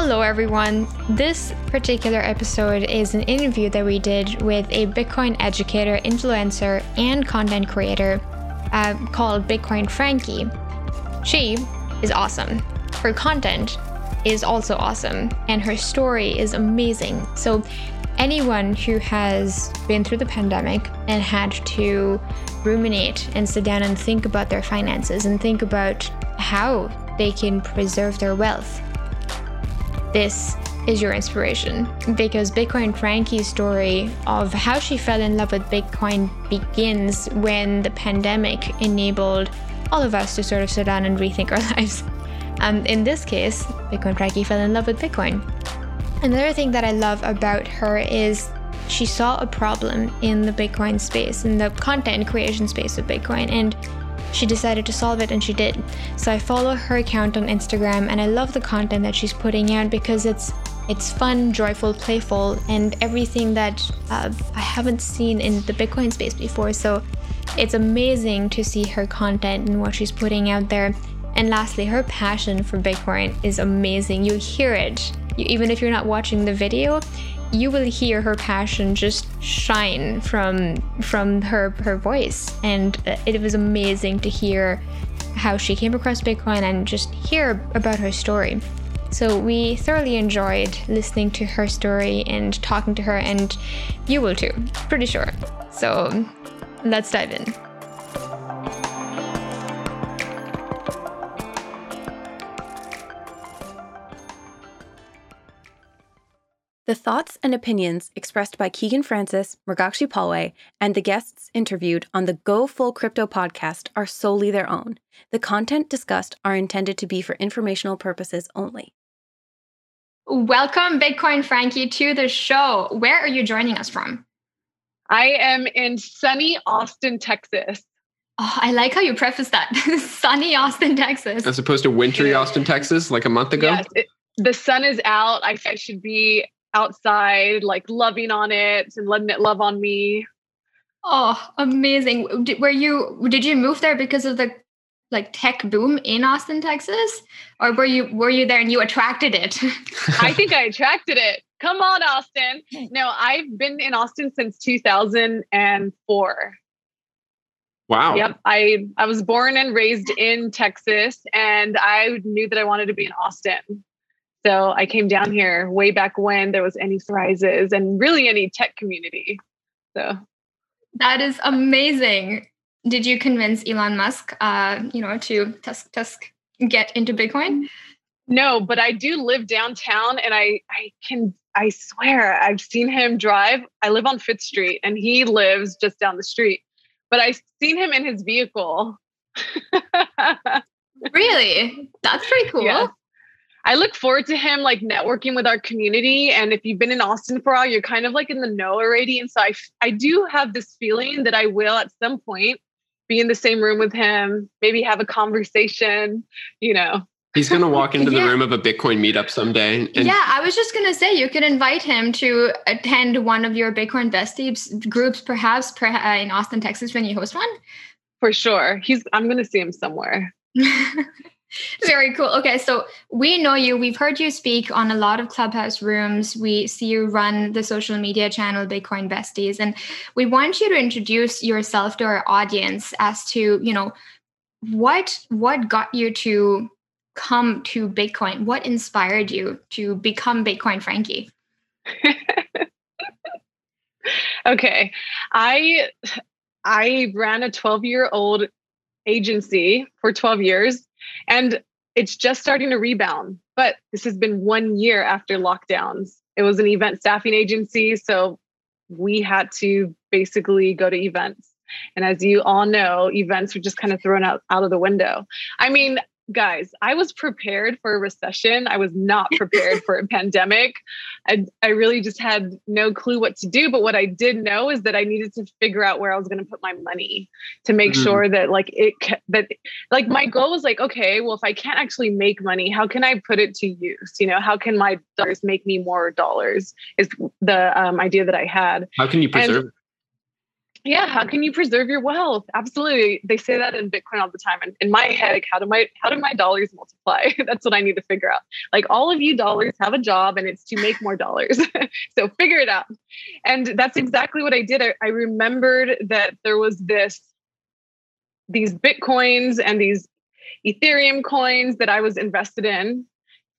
Hello everyone. This particular episode is an interview that we did with a Bitcoin educator, influencer, and content creator called Bitcoin Frankie. She is awesome. Her content is also awesome and her story is amazing. So anyone who has been through the pandemic and had to ruminate and sit down and think about their finances and think about how they can preserve their wealth, this is your inspiration, because Bitcoin Frankie's story of how she fell in love with Bitcoin begins when the pandemic enabled all of us to sort of sit down and rethink our lives. In this case, Bitcoin Frankie fell in love with Bitcoin. Another thing that I love about her is she saw a problem in the Bitcoin space, in the content creation space of Bitcoin, and she decided to solve it, and she did. So I follow her account on Instagram, and I love the content that she's putting out because it's fun, joyful, playful, and everything that I haven't seen in the Bitcoin space before. So it's amazing to see her content and what she's putting out there. And lastly, her passion for Bitcoin is amazing. You hear it. Even if you're not watching the video, you will hear her passion just shine from her voice, and it was amazing to hear how she came across Bitcoin and just hear about her story. So we thoroughly enjoyed listening to her story and talking to her, and you will too, pretty sure. So let's dive in. The thoughts and opinions expressed by Keegan Francis, Murgashi Palway, and the guests interviewed on the Go Full Crypto podcast are solely their own. The content discussed are intended to be for informational purposes only. Welcome, Bitcoin Frankie, to the show. Where are you joining us from? I am in sunny Austin, Texas. Oh, I like how you preface that. Sunny Austin, Texas. As opposed to wintry Austin, Texas, like a month ago? Yes, the sun is out. I should be outside, like loving on it and letting it love on me. Oh, amazing. Did you move there because of the like tech boom in Austin, Texas? Or were you there and you attracted it? I think I attracted it. Come on, Austin. No, I've been in Austin since 2004. Wow. Yep. I was born and raised in Texas, and I knew that I wanted to be in Austin. So I came down here way back when there was any Thrises and really any tech community. So that is amazing. Did you convince Elon Musk, to Tusk get into Bitcoin? No, but I do live downtown, and I swear I've seen him drive. I live on 5th Street, and he lives just down the street. But I've seen him in his vehicle. Really? That's pretty cool. Yeah. I look forward to him like networking with our community. And if you've been in Austin for a while, you're kind of like in the know already. And so I do have this feeling that I will at some point be in the same room with him, maybe have a conversation, He's going to walk into the room of a Bitcoin meetup someday. And I was just going to say, you could invite him to attend one of your Bitcoin Besties groups, perhaps in Austin, Texas, when you host one. For sure. I'm going to see him somewhere. Very cool. Okay, so we know you. We've heard you speak on a lot of Clubhouse rooms. We see you run the social media channel Bitcoin Besties, and we want you to introduce yourself to our audience as to, what got you to come to Bitcoin? What inspired you to become Bitcoin Frankie? Okay. I ran a 12-year-old agency for 12 years. And it's just starting to rebound. But this has been 1 year after lockdowns. It was an event staffing agency, so we had to basically go to events. And as you all know, events were just kind of thrown out of the window. I mean, guys, I was prepared for a recession. I was not prepared for a pandemic. I really just had no clue what to do. But what I did know is that I needed to figure out where I was going to put my money to make sure that my goal was like, okay, well, if I can't actually make money, how can I put it to use? How can my dollars make me more dollars is the idea that I had. How can you preserve it? Yeah, how can you preserve your wealth? Absolutely. They say that in Bitcoin all the time. And in my head, like, how do my dollars multiply? That's what I need to figure out. Like, all of you dollars have a job, and it's to make more dollars. So figure it out. And that's exactly what I did. I remembered that there was these Bitcoins and these Ethereum coins that I was invested in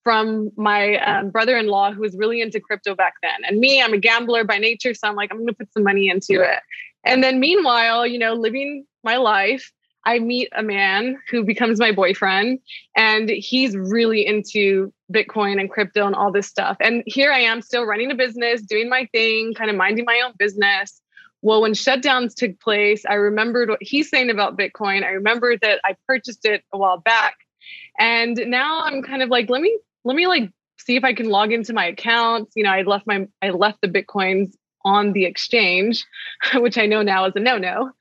from my brother-in-law, who was really into crypto back then. And me, I'm a gambler by nature. So I'm like, I'm going to put some money into it. And then meanwhile, living my life, I meet a man who becomes my boyfriend, and he's really into Bitcoin and crypto and all this stuff. And here I am still running a business, doing my thing, kind of minding my own business. Well, when shutdowns took place, I remembered what he's saying about Bitcoin. I remembered that I purchased it a while back. And now I'm kind of like, let me like see if I can log into my accounts. I left the Bitcoins on the exchange, which I know now is a no-no.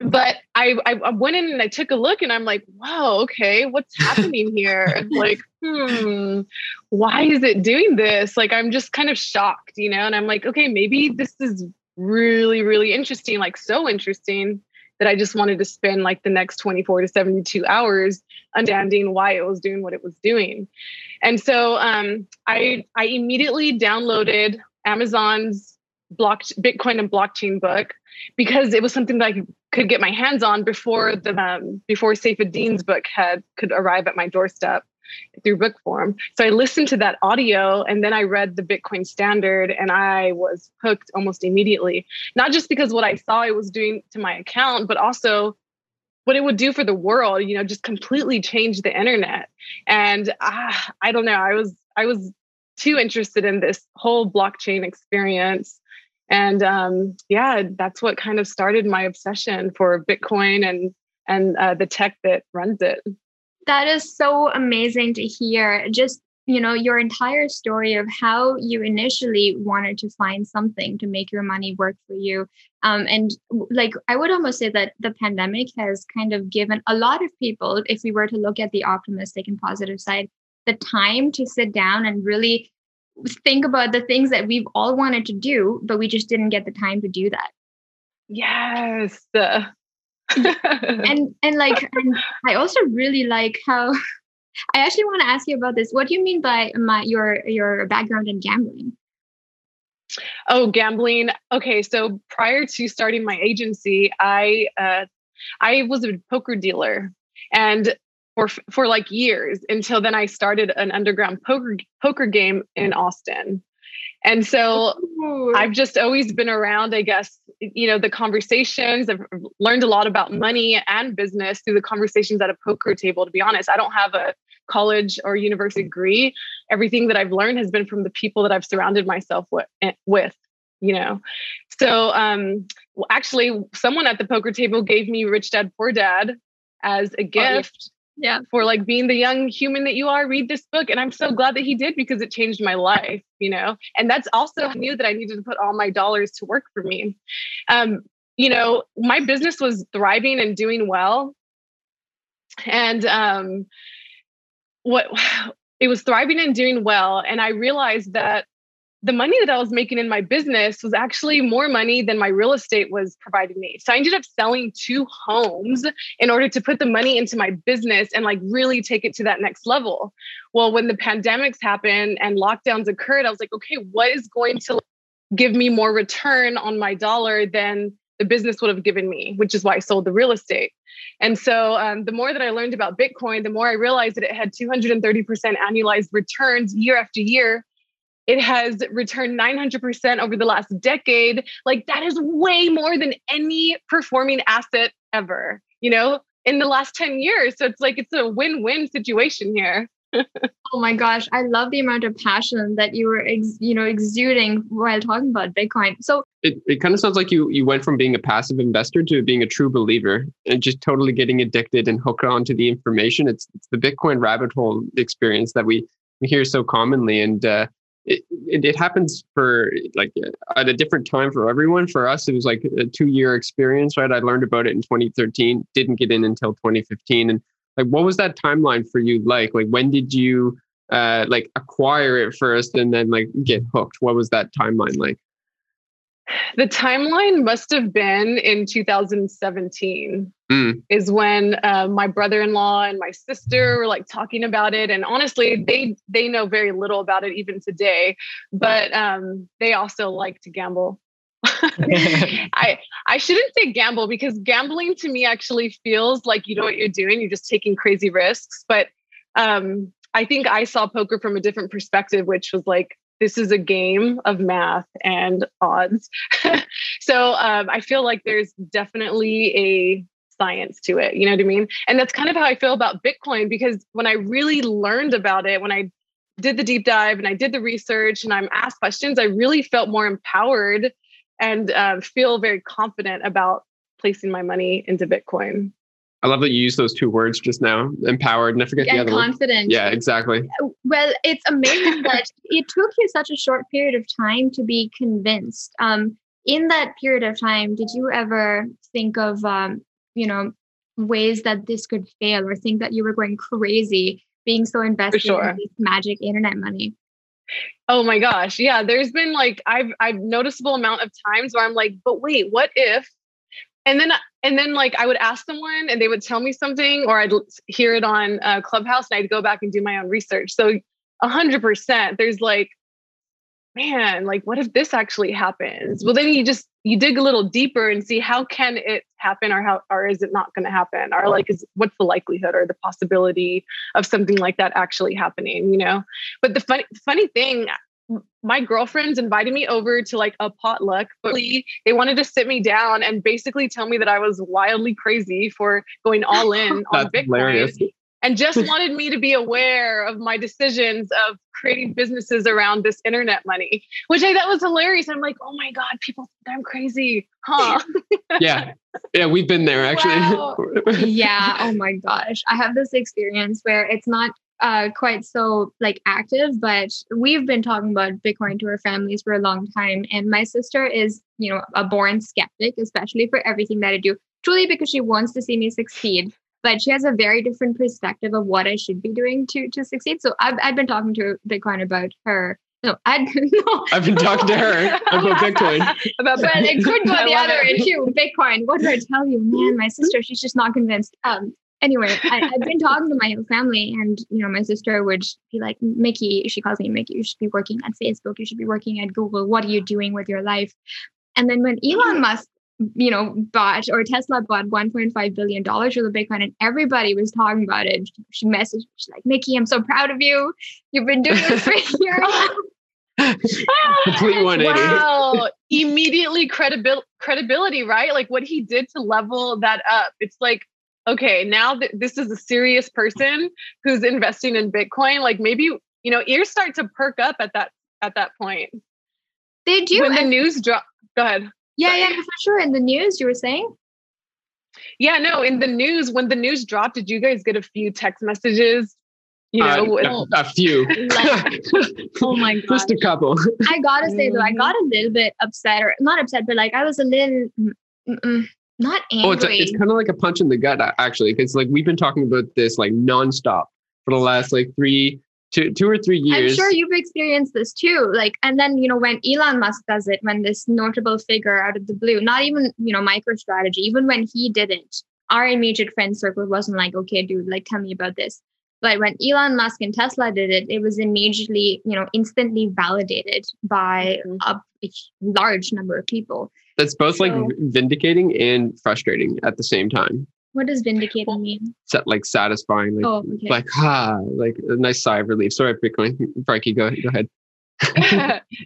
But I went in and I took a look, and I'm like, whoa, okay, what's happening here? Like, why is it doing this? Like, I'm just kind of shocked, and I'm like, okay, maybe this is really, really interesting, like so interesting that I just wanted to spend like the next 24 to 72 hours understanding why it was doing what it was doing. And so I immediately downloaded Amazon's Bitcoin and Blockchain book, because it was something that I could get my hands on before the before Saifedean's book could arrive at my doorstep through book form. So I listened to that audio, and then I read the Bitcoin Standard, and I was hooked almost immediately. Not just because what I saw it was doing to my account, but also what it would do for the world. Just completely change the internet. And I don't know, I was too interested in this whole blockchain experience. And that's what kind of started my obsession for Bitcoin and the tech that runs it. That is so amazing to hear. Just, your entire story of how you initially wanted to find something to make your money work for you. And like, I would almost say that the pandemic has kind of given a lot of people, if we were to look at the optimistic and positive side, the time to sit down and really think about the things that we've all wanted to do, but we just didn't get the time to do that. Yes. And I also really like how I actually want to ask you about this. What do you mean by your background in gambling? Oh, gambling. Okay. So prior to starting my agency, I was a poker dealer, and for like years, until then I started an underground poker game in Austin. And so I've just always been around, I guess, the conversations. I've learned a lot about money and business through the conversations at a poker table, to be honest. I don't have a college or university degree. Everything that I've learned has been from the people that I've surrounded myself with. So actually someone at the poker table gave me Rich Dad, Poor Dad as a gift. Yeah. For like being the young human that you are, read this book. And I'm so glad that he did, because it changed my life, and that's also knew that I needed to put all my dollars to work for me. My business was thriving and doing well. And it was thriving and doing well. And I realized that the money that I was making in my business was actually more money than my real estate was providing me. So I ended up selling 2 homes in order to put the money into my business and like really take it to that next level. Well, when the pandemics happened and lockdowns occurred, I was like, okay, what is going to give me more return on my dollar than the business would have given me, which is why I sold the real estate. And so the more that I learned about Bitcoin, the more I realized that it had 230% annualized returns year after year. It has returned 900% over the last decade. Like, that is way more than any performing asset ever, in the last 10 years. So it's like, it's a win-win situation here. Oh my gosh. I love the amount of passion that you were, exuding while talking about Bitcoin. So it kind of sounds like you went from being a passive investor to being a true believer and just totally getting addicted and hooked onto the information. It's the Bitcoin rabbit hole experience that we hear so commonly. And, It happens for like at a different time for everyone. For us, it was like a 2-year experience, right? I learned about it in 2013, didn't get in until 2015. And like, what was that timeline for you like? Like, when did you acquire it first and then like get hooked? What was that timeline like? The timeline must have been in 2017 is when my brother-in-law and my sister were like talking about it. And honestly, they know very little about it even today, but they also like to gamble. I shouldn't say gamble, because gambling to me actually feels like you know what you're doing. You're just taking crazy risks. But I think I saw poker from a different perspective, which was like, this is a game of math and odds. So I feel like there's definitely a science to it. You know what I mean? And that's kind of how I feel about Bitcoin, because when I really learned about it, when I did the deep dive and I did the research and I'm asked questions, I really felt more empowered and feel very confident about placing my money into Bitcoin. I love that you used those two words just now, empowered, and I forget the other one. Confident. Yeah, exactly. Well, it's amazing that it took you such a short period of time to be convinced. In that period of time, did you ever think of, ways that this could fail, or think that you were going crazy being so invested in this magic internet money? Oh my gosh. Yeah. There's been like, I've noticeable amount of times where I'm like, but wait, what if? And then like I would ask someone and they would tell me something, or I'd hear it on Clubhouse and I'd go back and do my own research. So 100%, there's like, man, like what if this actually happens? Well, then you dig a little deeper and see how can it happen, or or is it not going to happen? Or like, what's the likelihood or the possibility of something like that actually happening, you know? But the funny thing, my girlfriends invited me over to like a potluck, but they wanted to sit me down and basically tell me that I was wildly crazy for going all in on Bitcoin. Hilarious. And just wanted me to be aware of my decisions of creating businesses around this internet money, which I thought was hilarious. I'm like, oh my God, people think I'm crazy, huh? Yeah. Yeah. We've been there actually. Wow. Yeah. Oh my gosh. I have this experience where it's not quite so like active, but we've been talking about Bitcoin to our families for a long time. And my sister is, a born skeptic, especially for everything that I do, truly because she wants to see me succeed, but she has a very different perspective of what I should be doing to succeed. So I've been talking to Bitcoin about her. I've been talking to her about Bitcoin. But it could go the other way too. Bitcoin, what do I tell you? Man, my sister, she's just not convinced. Anyway, I've been talking to my family, and my sister would be like, Mickey, she calls me Mickey, you should be working at Facebook, you should be working at Google. What are you doing with your life? And then when Elon Musk, Tesla bought $1.5 billion worth of Bitcoin, and everybody was talking about it, she messaged me, she's like, Mickey, I'm so proud of you. You've been doing this for years. Complete 180. Wow. Immediately credibility, right? Like what he did to level that up. It's like, okay, now that this is a serious person who's investing in Bitcoin, like maybe, ears start to perk up at that point. They do. When the news drop, go ahead. Yeah, for sure. In the news, you were saying? Yeah, no, in the news, when the news dropped, did you guys get a few text messages? A few. Oh my God. Just a couple. I gotta say though, I got a little bit upset, or not upset, but like I was a little... Not angry. Oh, it's kind of like a punch in the gut, actually. Because like we've been talking about this like nonstop for the last like two or three years. I'm sure you've experienced this too. Like, and then when Elon Musk does it, when this notable figure out of the blue, not even MicroStrategy, even when he did it, our immediate friend circle wasn't like, okay, dude, like tell me about this. But when Elon Musk and Tesla did it, it was immediately, instantly validated by a large number of people. That's both like vindicating and frustrating at the same time. What does vindicating mean? Like satisfying, like, like a nice sigh of relief. Sorry, Bitcoin. Frankie, go ahead.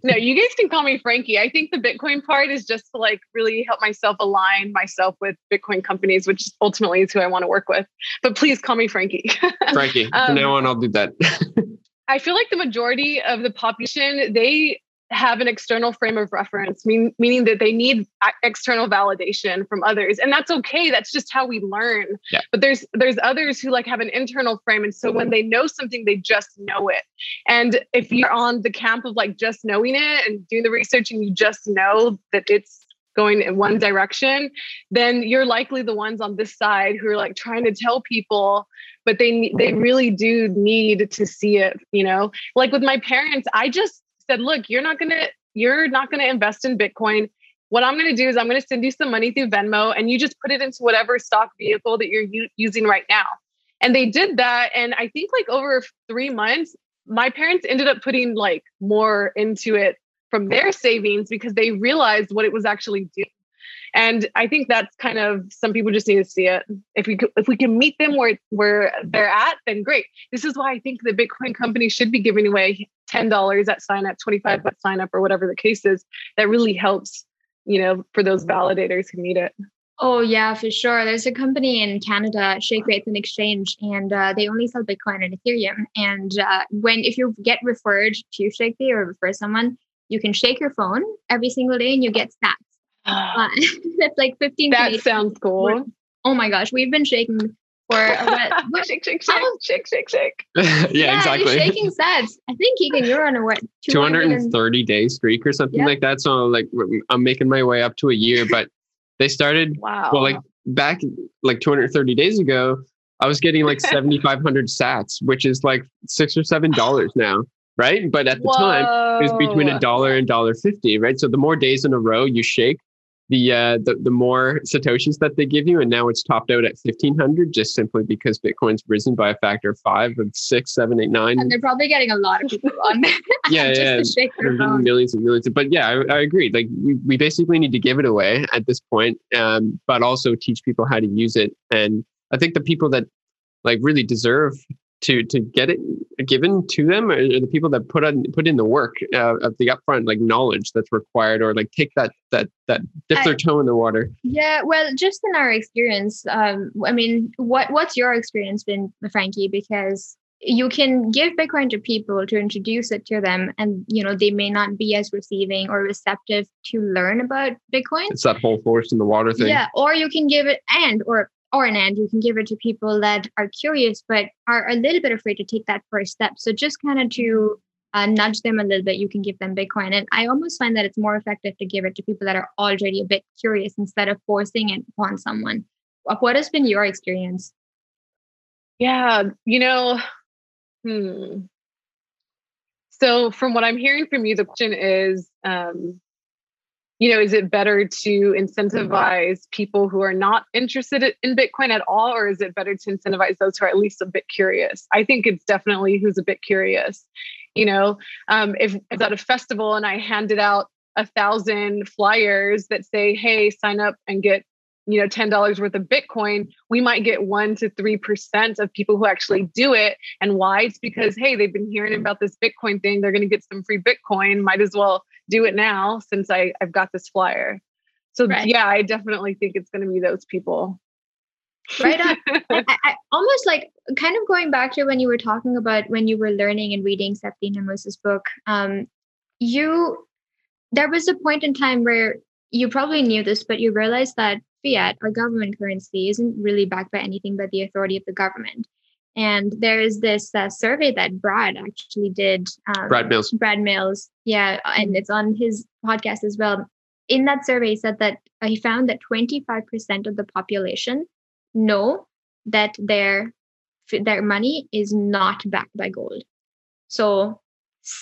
No, you guys can call me Frankie. I think the Bitcoin part is just to like really help myself align myself with Bitcoin companies, which ultimately is who I want to work with. But please call me Frankie. Frankie, from now on, I'll do that. I feel like the majority of the population, they have an external frame of reference, meaning that they need external validation from others. And that's okay. That's just how we learn. Yeah. But there's others who like have an internal frame. And so when they know something, they just know it. And if you're on the camp of like just knowing it and doing the research and you just know that it's going in one direction, then you're likely the ones on this side who are like trying to tell people, but they really do need to see it, Like with my parents, I just said, look, you're not going to invest in Bitcoin What I'm going to do is I'm going to send you some money through Venmo and you just put it into whatever stock vehicle that you're using right now. And they did that. And I think like over 3 months, my parents ended up putting like more into it from their savings because they realized what it was actually doing. And I think that's kind of, some people just need to see it. If we can meet them where they're at, then great. This is why I think the Bitcoin company should be giving away $10 at sign up, $25 at sign up, or whatever the case is. That really helps, you know, for those validators who need it. Oh yeah, for sure. There's a company in Canada, ShakePay, an exchange, and they only sell Bitcoin and Ethereum. And if you get referred to ShakePay or refer someone, you can shake your phone every single day and you get stacks. That's like 15. That sounds cool. Oh my gosh, we've been shaking for what? shake. Yeah, exactly. You're shaking sets. I think Keegan, you're on a what? 230 day streak or something like that. So like I'm making my way up to a year, but. They started, well, like back like 230 days ago, I was getting like 7,500 sats, which is like $6 or $7 now, right? But at the time, it was between $1 and $1.50, right? So the more days in a row you shake, the more Satoshis that they give you. And now it's topped out at 1,500 just simply because Bitcoin's risen by a factor of 5, of 6, 7, 8, 9. And they're probably getting a lot of people on there. Shake their phone. Millions and millions. But yeah, I agree. Like we basically need to give it away at this point, but also teach people how to use it. And I think the people that like really deserve to get it given to them are the people that put in the work of the upfront like knowledge that's required, or like take that dip their toe in the water. Yeah, well, just in our experience, I mean, what's your experience been, Frankie? Because you can give Bitcoin to people to introduce it to them, and you know they may not be as receiving or receptive to learn about Bitcoin. It's that whole force in the water thing. Yeah, or you can give it you can give it to people that are curious, but are a little bit afraid to take that first step. So just kind of to nudge them a little bit, you can give them Bitcoin. And I almost find that it's more effective to give it to people that are already a bit curious instead of forcing it upon someone. What has been your experience? Yeah, you know, so from what I'm hearing from you, the question is, you know, is it better to incentivize people who are not interested in Bitcoin at all, or is it better to incentivize those who are at least a bit curious? I think it's definitely who's a bit curious. You know, if I was at a festival and I handed out 1,000 flyers that say, hey, sign up and get, you know, $10 worth of Bitcoin, we might get 1 to 3% of people who actually do it. And why? It's because, hey, they've been hearing about this Bitcoin thing. They're going to get some free Bitcoin. Might as well do it now since I've got this flyer. So yeah, I definitely think it's going to be those people. Right on. I almost like kind of going back to when you were talking about when you were learning and reading Saifedean Ammous's book, there was a point in time where you probably knew this, but you realized that fiat or government currency isn't really backed by anything but the authority of the government. And there is this survey that Brad actually did. Brad Mills. Yeah. And it's on his podcast as well. In that survey, he said that he found that 25% of the population know that their money is not backed by gold. So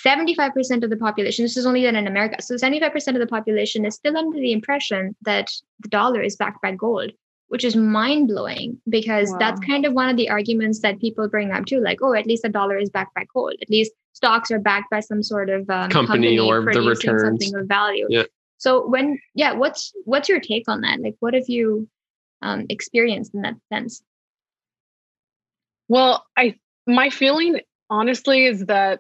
75% of the population, this is only done in America, so 75% of the population is still under the impression that the dollar is backed by gold, which is mind-blowing because that's kind of one of the arguments that people bring up too, like, oh, at least the dollar is backed by gold. At least stocks are backed by some sort of company or the returns. Something of value. Yeah. So what's your take on that? Like, what have you experienced in that sense? Well, my feeling, honestly, is that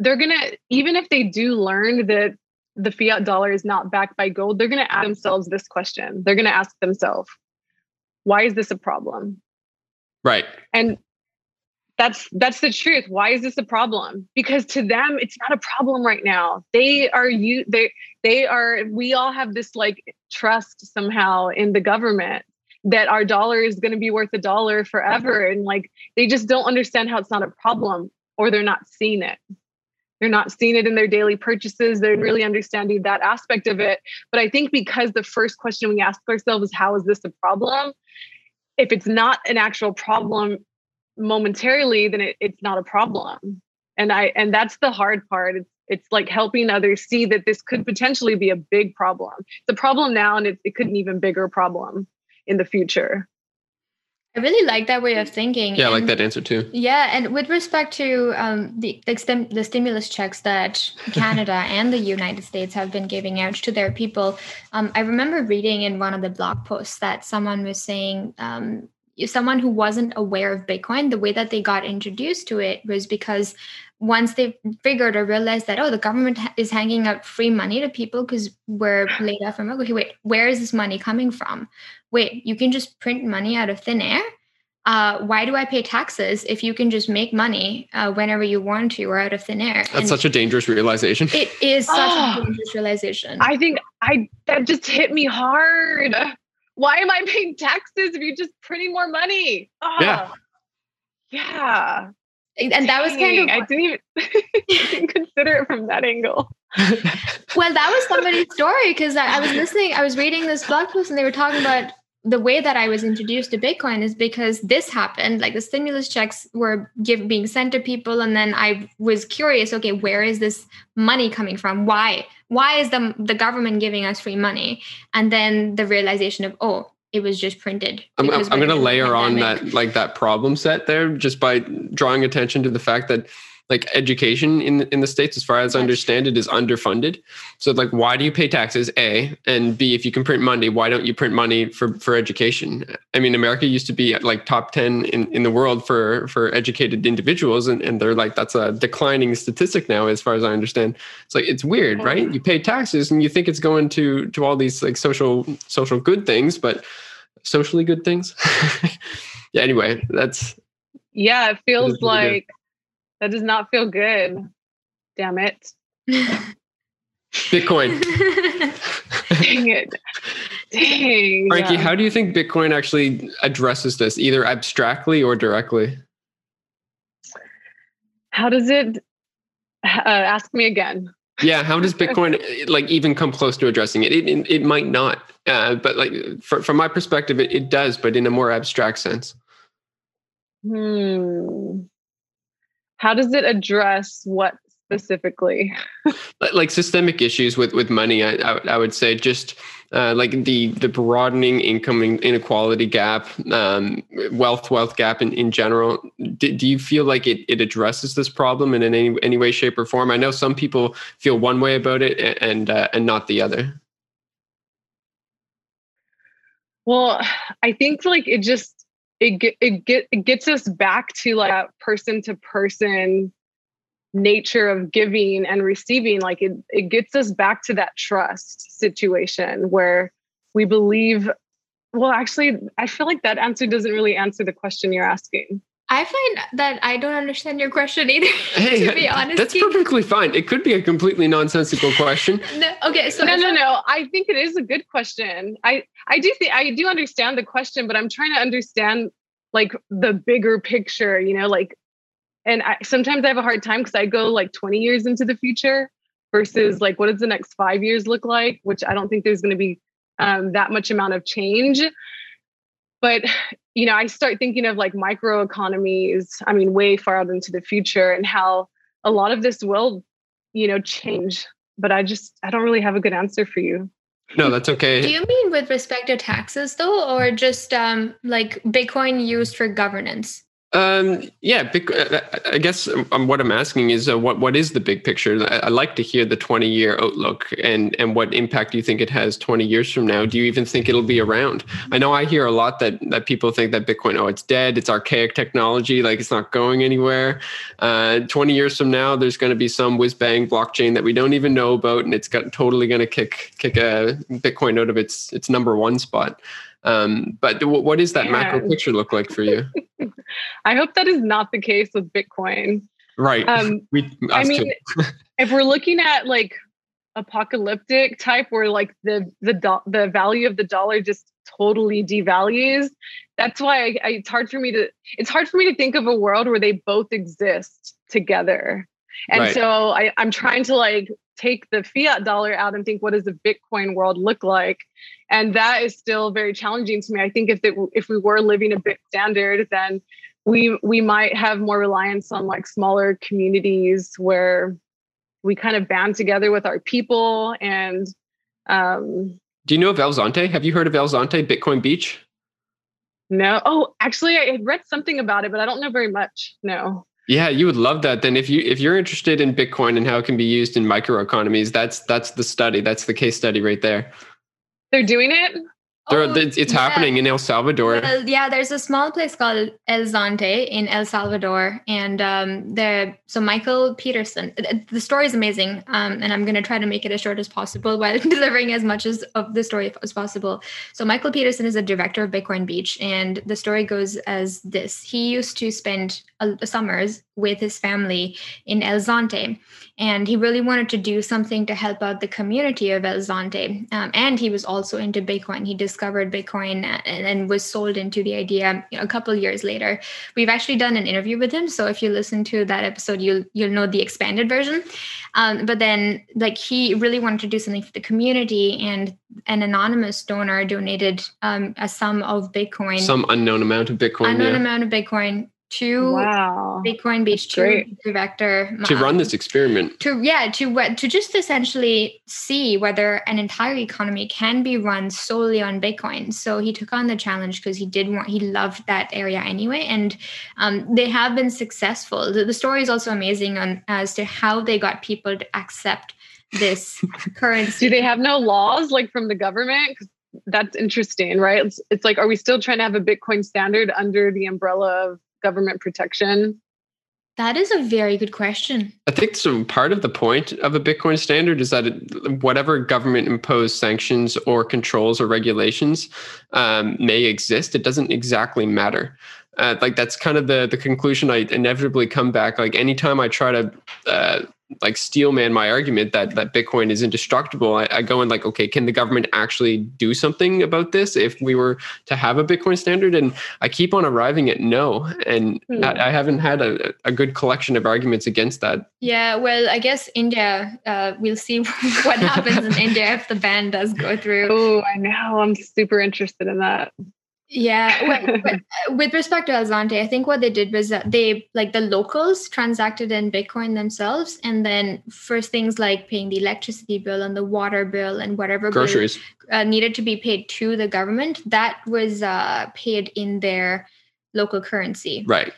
they're going to, even if they do learn that the fiat dollar is not backed by gold, they're going to ask themselves this question. They're going to ask themselves, why is this a problem? Right. And that's the truth. Why is this a problem? Because to them, it's not a problem right now. We all have this like trust somehow in the government that our dollar is going to be worth $1 forever. And like, they just don't understand how it's not a problem, or they're not seeing it. They're not seeing it in their daily purchases. They're really understanding that aspect of it. But I think because the first question we ask ourselves is, how is this a problem? If it's not an actual problem momentarily, then it's not a problem. And that's the hard part. It's It's like helping others see that this could potentially be a big problem. It's a problem now, and it could be an even bigger problem in the future. I really like that way of thinking. Yeah, I like that answer too. Yeah, and with respect to the stimulus checks that Canada and the United States have been giving out to their people, I remember reading in one of the blog posts that someone was saying, someone who wasn't aware of Bitcoin, the way that they got introduced to it was because once they figured or realized that, oh, the government is hanging out free money to people because we're laid off from, okay, wait, where is this money coming from? Wait, you can just print money out of thin air? Why do I pay taxes if you can just make money whenever you want to or out of thin air? That's such a dangerous realization. It is such a dangerous realization. I think that just hit me hard. Why am I paying taxes if you're just printing more money? Oh. Yeah. And that was kind of... I didn't even consider it from that angle. Well, that was somebody's story because I was reading this blog post and they were talking about the way that I was introduced to Bitcoin is because this happened, like the stimulus checks were being sent to people. And then I was curious, okay, where is this money coming from? Why is the government giving us free money? And then the realization of, oh, it was just printed. I'm going to layer on that problem set there just by drawing attention to the fact that like education in the States, as far as I understand it, is underfunded. So like, why do you pay taxes? A, and B, if you can print money, why don't you print money for education? I mean, America used to be like top 10 in the world for educated individuals. And they're like, that's a declining statistic now, as far as I understand. It's like, it's weird, right? You pay taxes and you think it's going to all these like social good things, but socially good things. Yeah. Anyway, it feels like that does not feel good. Damn it. Bitcoin. Dang it. Dang. Frankie, how do you think Bitcoin actually addresses this, either abstractly or directly? How does it? Ask me again. Yeah, how does Bitcoin like even come close to addressing it? It might not, but like from my perspective, it does, but in a more abstract sense. How does it address what specifically? Like systemic issues with money, I would say just like the broadening income inequality gap, wealth gap in general. Do you feel like it addresses this problem in any way, shape, or form? I know some people feel one way about it and not the other. Well, I think like it just... It gets us back to like that person-to-person nature of giving and receiving. Like it gets us back to that trust situation where we believe. Well, actually, I feel like that answer doesn't really answer the question you're asking. I find that I don't understand your question either. Hey, to be honest, that's perfectly fine. It could be a completely nonsensical question. No. I think it is a good question. I do understand the question, but I'm trying to understand like the bigger picture, you know, like, and sometimes I have a hard time because I go like 20 years into the future versus like, what does the next 5 years look like? Which I don't think there's going to be that much amount of change. But, you know, I start thinking of like micro economies, I mean, way far out into the future and how a lot of this will, you know, change. But I don't really have a good answer for you. No, that's okay. Do you mean with respect to taxes, though, or just like Bitcoin used for governance? Yeah, I guess what I'm asking is what is the big picture? I like to hear the 20-year outlook and what impact do you think it has 20 years from now? Do you even think it'll be around? I know I hear a lot that people think that Bitcoin, oh, it's dead. It's archaic technology. Like it's not going anywhere. 20 years from now, there's going to be some whiz-bang blockchain that we don't even know about. And it's totally going to kick a Bitcoin out of its number one spot. But what does that macro picture look like for you? I hope that is not the case with Bitcoin. Right. If we're looking at like apocalyptic type where like the value of the dollar just totally devalues, that's why it's hard for me to think of a world where they both exist together. And so I'm trying to like take the fiat dollar out and think, what does the Bitcoin world look like? And that is still very challenging to me. I think if we were living a Bitcoin standard, then we might have more reliance on like smaller communities where we kind of band together with our people. And do you know of El Zonte? Have you heard of El Zonte, Bitcoin Beach? No. Oh, actually, I had read something about it, but I don't know very much. No. Yeah, you would love that. Then if you're interested in Bitcoin and how it can be used in microeconomies, that's the study. That's the case study right there. They're doing it? It's happening in El Salvador. Well, yeah, there's a small place called El Zonte in El Salvador. And Michael Peterson, the story is amazing. And I'm going to try to make it as short as possible while delivering as much of the story as possible. So Michael Peterson is the director of Bitcoin Beach. And the story goes as this. He used to spend summers with his family in El Zonte. And he really wanted to do something to help out the community of El Zonte. And he was also into Bitcoin. He discovered Bitcoin and was sold into the idea a couple years later. We've actually done an interview with him. So if you listen to that episode, you'll know the expanded version. But then he really wanted to do something for the community, and an anonymous donor donated a sum of Bitcoin. Some unknown amount of Bitcoin. To Bitcoin Beach, to director, to run this experiment, to just essentially see whether an entire economy can be run solely on Bitcoin. So he took on the challenge because he loved that area anyway, and they have been successful. The story is also amazing as to how they got people to accept this currency. Do they have no laws from the government? That's interesting, right? It's are we still trying to have a Bitcoin standard under the umbrella of government protection? That is a very good question. I think part of the point of a Bitcoin standard is that whatever government imposed sanctions or controls or regulations may exist, it doesn't exactly matter. That's kind of the conclusion I inevitably come back. Anytime I try to steelman my argument that Bitcoin is indestructible, I go in okay, can the government actually do something about this if we were to have a Bitcoin standard? And I keep on arriving at no. And I haven't had a good collection of arguments against that. Yeah, well, I guess India, we'll see what happens in India if the ban does go through. Oh, I know. I'm super interested in that. Yeah, with respect to El Zonte, I think what they did was that they, the locals transacted in Bitcoin themselves, and then for things like paying the electricity bill and the water bill and whatever groceries bill, needed to be paid to the government, that was paid in their local currency. Right.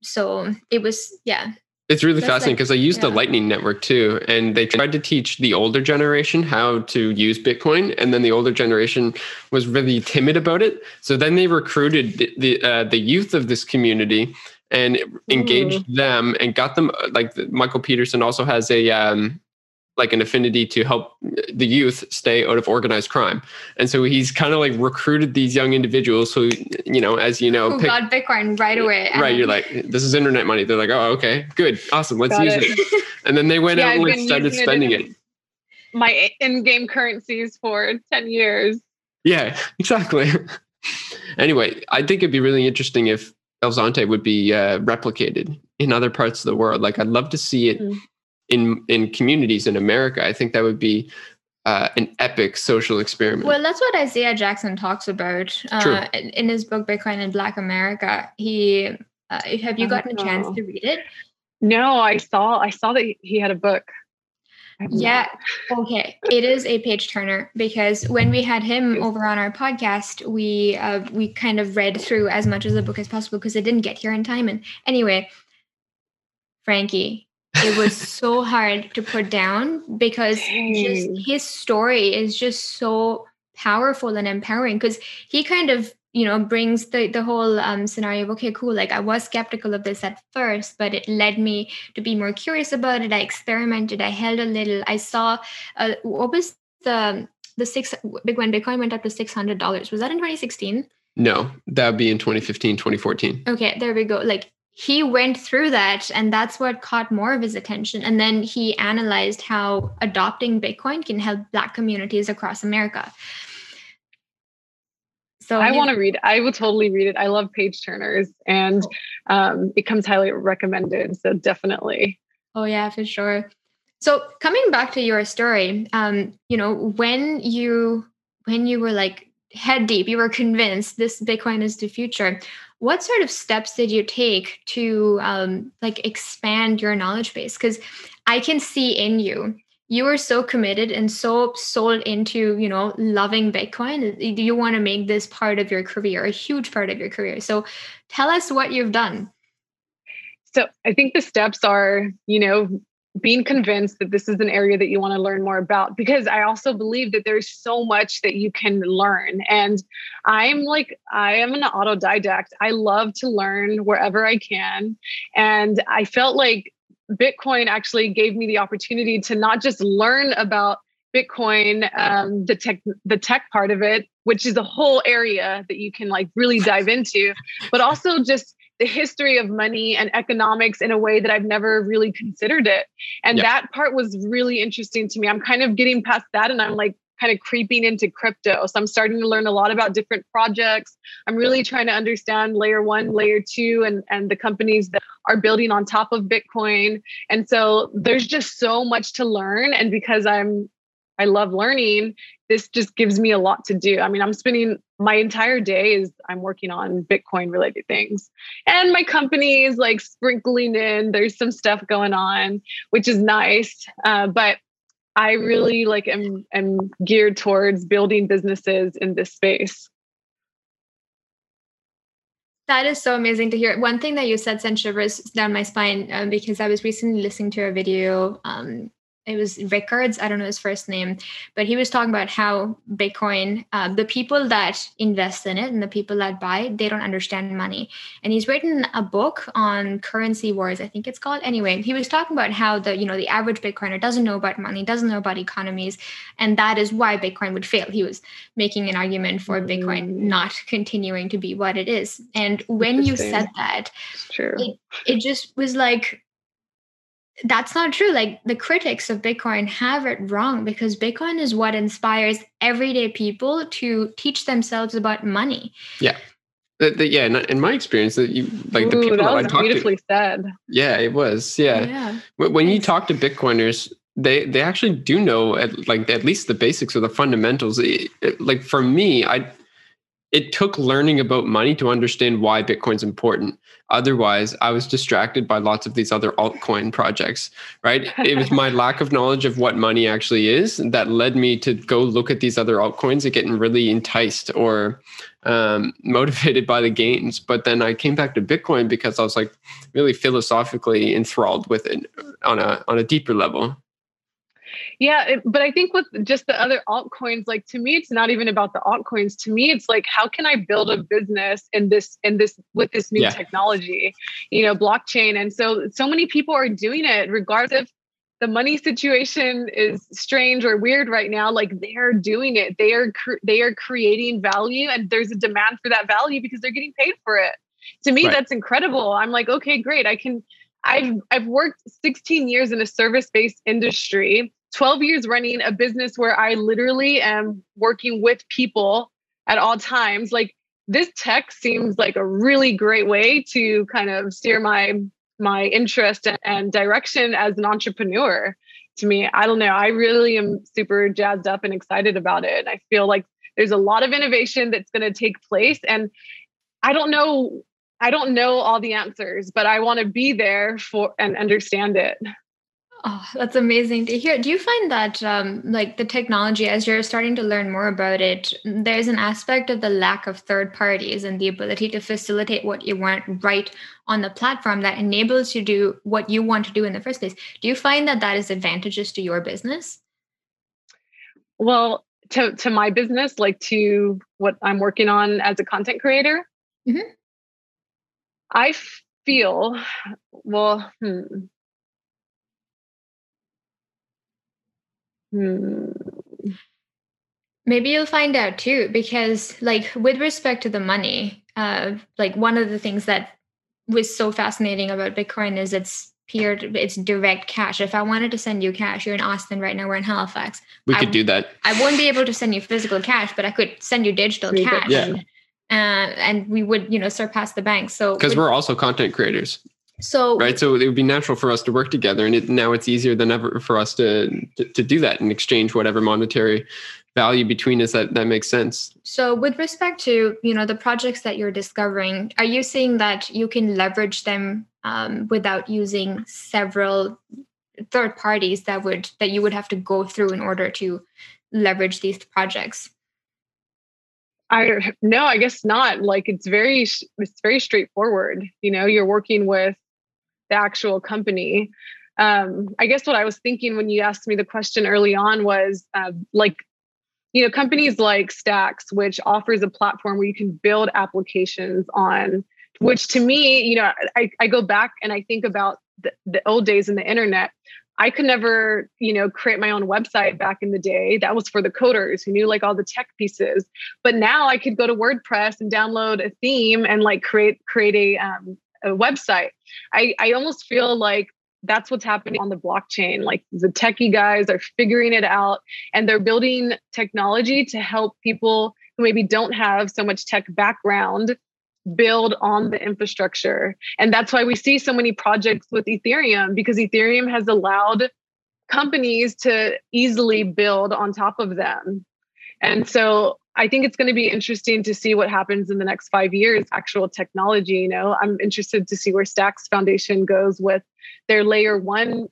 So it was, yeah. It's really fascinating because I used the Lightning Network too, and they tried to teach the older generation how to use Bitcoin, and then the older generation was really timid about it. So then they recruited the youth of this community and engaged them and got them. Michael Peterson also has a an affinity to help the youth stay out of organized crime. And so he's kind of recruited these young individuals who, who got Bitcoin right away. Right. You're this is internet money. They're oh, okay, good. Awesome. Let's use it. And then they went out and started spending it. My in-game currencies for 10 years. Yeah, exactly. Anyway, I think it'd be really interesting if El Zonte would be replicated in other parts of the world. I'd love to see it in communities in America. I think that would be an epic social experiment. Well, that's what Isaiah Jackson talks about in his book, Bitcoin in Black America. He, have you gotten a chance to read it? No, I saw that he had a book. Yeah. Okay. It is a page turner because when we had him over on our podcast, we kind of read through as much of the book as possible because it didn't get here in time. And anyway, Frankie, it was so hard to put down because his story is just so powerful and empowering because he kind of, brings the whole scenario of, okay, cool. I was skeptical of this at first, but it led me to be more curious about it. I experimented. I held a little. I saw what was the six big when Bitcoin went up to $600. Was that in 2016? No, that would be in 2015, 2014. Okay, there we go. He went through that, and that's what caught more of his attention. And then he analyzed how adopting Bitcoin can help Black communities across America. So I want to read. I will totally read it. I love page turners, and it comes highly recommended. So definitely. Oh yeah, for sure. So coming back to your story, when you were head deep, you were convinced this Bitcoin is the future. What sort of steps did you take to expand your knowledge base? Because I can see in you. You are so committed and so sold into, you know, loving Bitcoin. You want to make this part of your career, a huge part of your career. So tell us what you've done. So I think the steps are, you know, being convinced that this is an area that you want to learn more about, because I also believe that there's so much that you can learn. And I am an autodidact. I love to learn wherever I can. And I felt like Bitcoin actually gave me the opportunity to not just learn about Bitcoin, the tech part of it, which is a whole area that you can like really dive into, but also just the history of money and economics in a way that I've never really considered it. And that part was really interesting to me. I'm kind of getting past that and I'm like kind of creeping into crypto. So I'm starting to learn a lot about different projects. I'm really trying to understand layer one, layer two, and the companies that are building on top of Bitcoin. And so there's just so much to learn. And because I love learning, this just gives me a lot to do. I mean, I'm spending my entire day I'm working on Bitcoin related things, and my company is like sprinkling in, there's some stuff going on, which is nice. But I really like am geared towards building businesses in this space. That is so amazing to hear. One thing that you said sent shivers down my spine, because I was recently listening to a video, it was Rickards, I don't know his first name, but he was talking about how Bitcoin, the people that invest in it and the people that buy, they don't understand money. And he's written a book on currency wars, I think it's called. Anyway, he was talking about how the average Bitcoiner doesn't know about money, doesn't know about economies. And that is why Bitcoin would fail. He was making an argument for Bitcoin not continuing to be what it is. And when you said that, it's true. It just was like, that's not true. Like, the critics of Bitcoin have it wrong, because Bitcoin is what inspires everyday people to teach themselves about money. Yeah. In my experience, the people that I talked to. Beautifully said. Yeah, it was. Yeah. When you talk to Bitcoiners, they actually do know at least the basics or the fundamentals. For me, it took learning about money to understand why Bitcoin's important. Otherwise, I was distracted by lots of these other altcoin projects, right? It was my lack of knowledge of what money actually is that led me to go look at these other altcoins and getting really enticed or motivated by the gains. But then I came back to Bitcoin because I was like really philosophically enthralled with it on a deeper level. Yeah, but I think with just the other altcoins, like, to me, it's not even about the altcoins. To me, it's like, how can I build a business in this with this new technology, blockchain? And so many people are doing it, regardless if the money situation is strange or weird right now. Like, they're doing it. They are creating value, and there's a demand for that value because they're getting paid for it. To me, That's incredible. I'm like, okay, great. I've worked 16 years in a service-based industry, 12 years running a business where I literally am working with people at all times. Like, this tech seems like a really great way to kind of steer my interest and direction as an entrepreneur. To me, I don't know. I really am super jazzed up and excited about it. I feel like there's a lot of innovation that's going to take place, and I don't know all the answers, but I want to be there for and understand it. Oh, that's amazing to hear. Do you find that the technology, as you're starting to learn more about it, there's an aspect of the lack of third parties and the ability to facilitate what you want right on the platform that enables you to do what you want to do in the first place? Do you find that is advantageous to your business? Well, to my business, like to what I'm working on as a content creator? Mm-hmm. I feel, well, Maybe you'll find out too, because with respect to the money, one of the things that was so fascinating about Bitcoin is it's direct cash. If I wanted to send you cash, you're in Austin right now, we're in Halifax. We could do that. I won't be able to send you physical cash, but I could send you digital cash. Yeah. And we would, surpass the bank. So because we're also content creators, so right. So it would be natural for us to work together, and now it's easier than ever for us to do that and exchange whatever monetary value between us that makes sense. So with respect to the projects that you're discovering, are you seeing that you can leverage them without using several third parties that you would have to go through in order to leverage these projects? I guess not. Like, it's very straightforward. You know, you're working with the actual company. I guess what I was thinking when you asked me the question early on was companies like Stacks, which offers a platform where you can build applications on, which to me, I go back and I think about the old days in the internet. I could never, create my own website back in the day. That was for the coders who knew all the tech pieces. But now I could go to WordPress and download a theme and create a website. I almost feel like that's what's happening on the blockchain. The techie guys are figuring it out and they're building technology to help people who maybe don't have so much tech background build on the infrastructure. And that's why we see so many projects with Ethereum, because Ethereum has allowed companies to easily build on top of them. And so I think it's going to be interesting to see what happens in the next 5 years, actual technology. I'm interested to see where Stacks Foundation goes with their layer one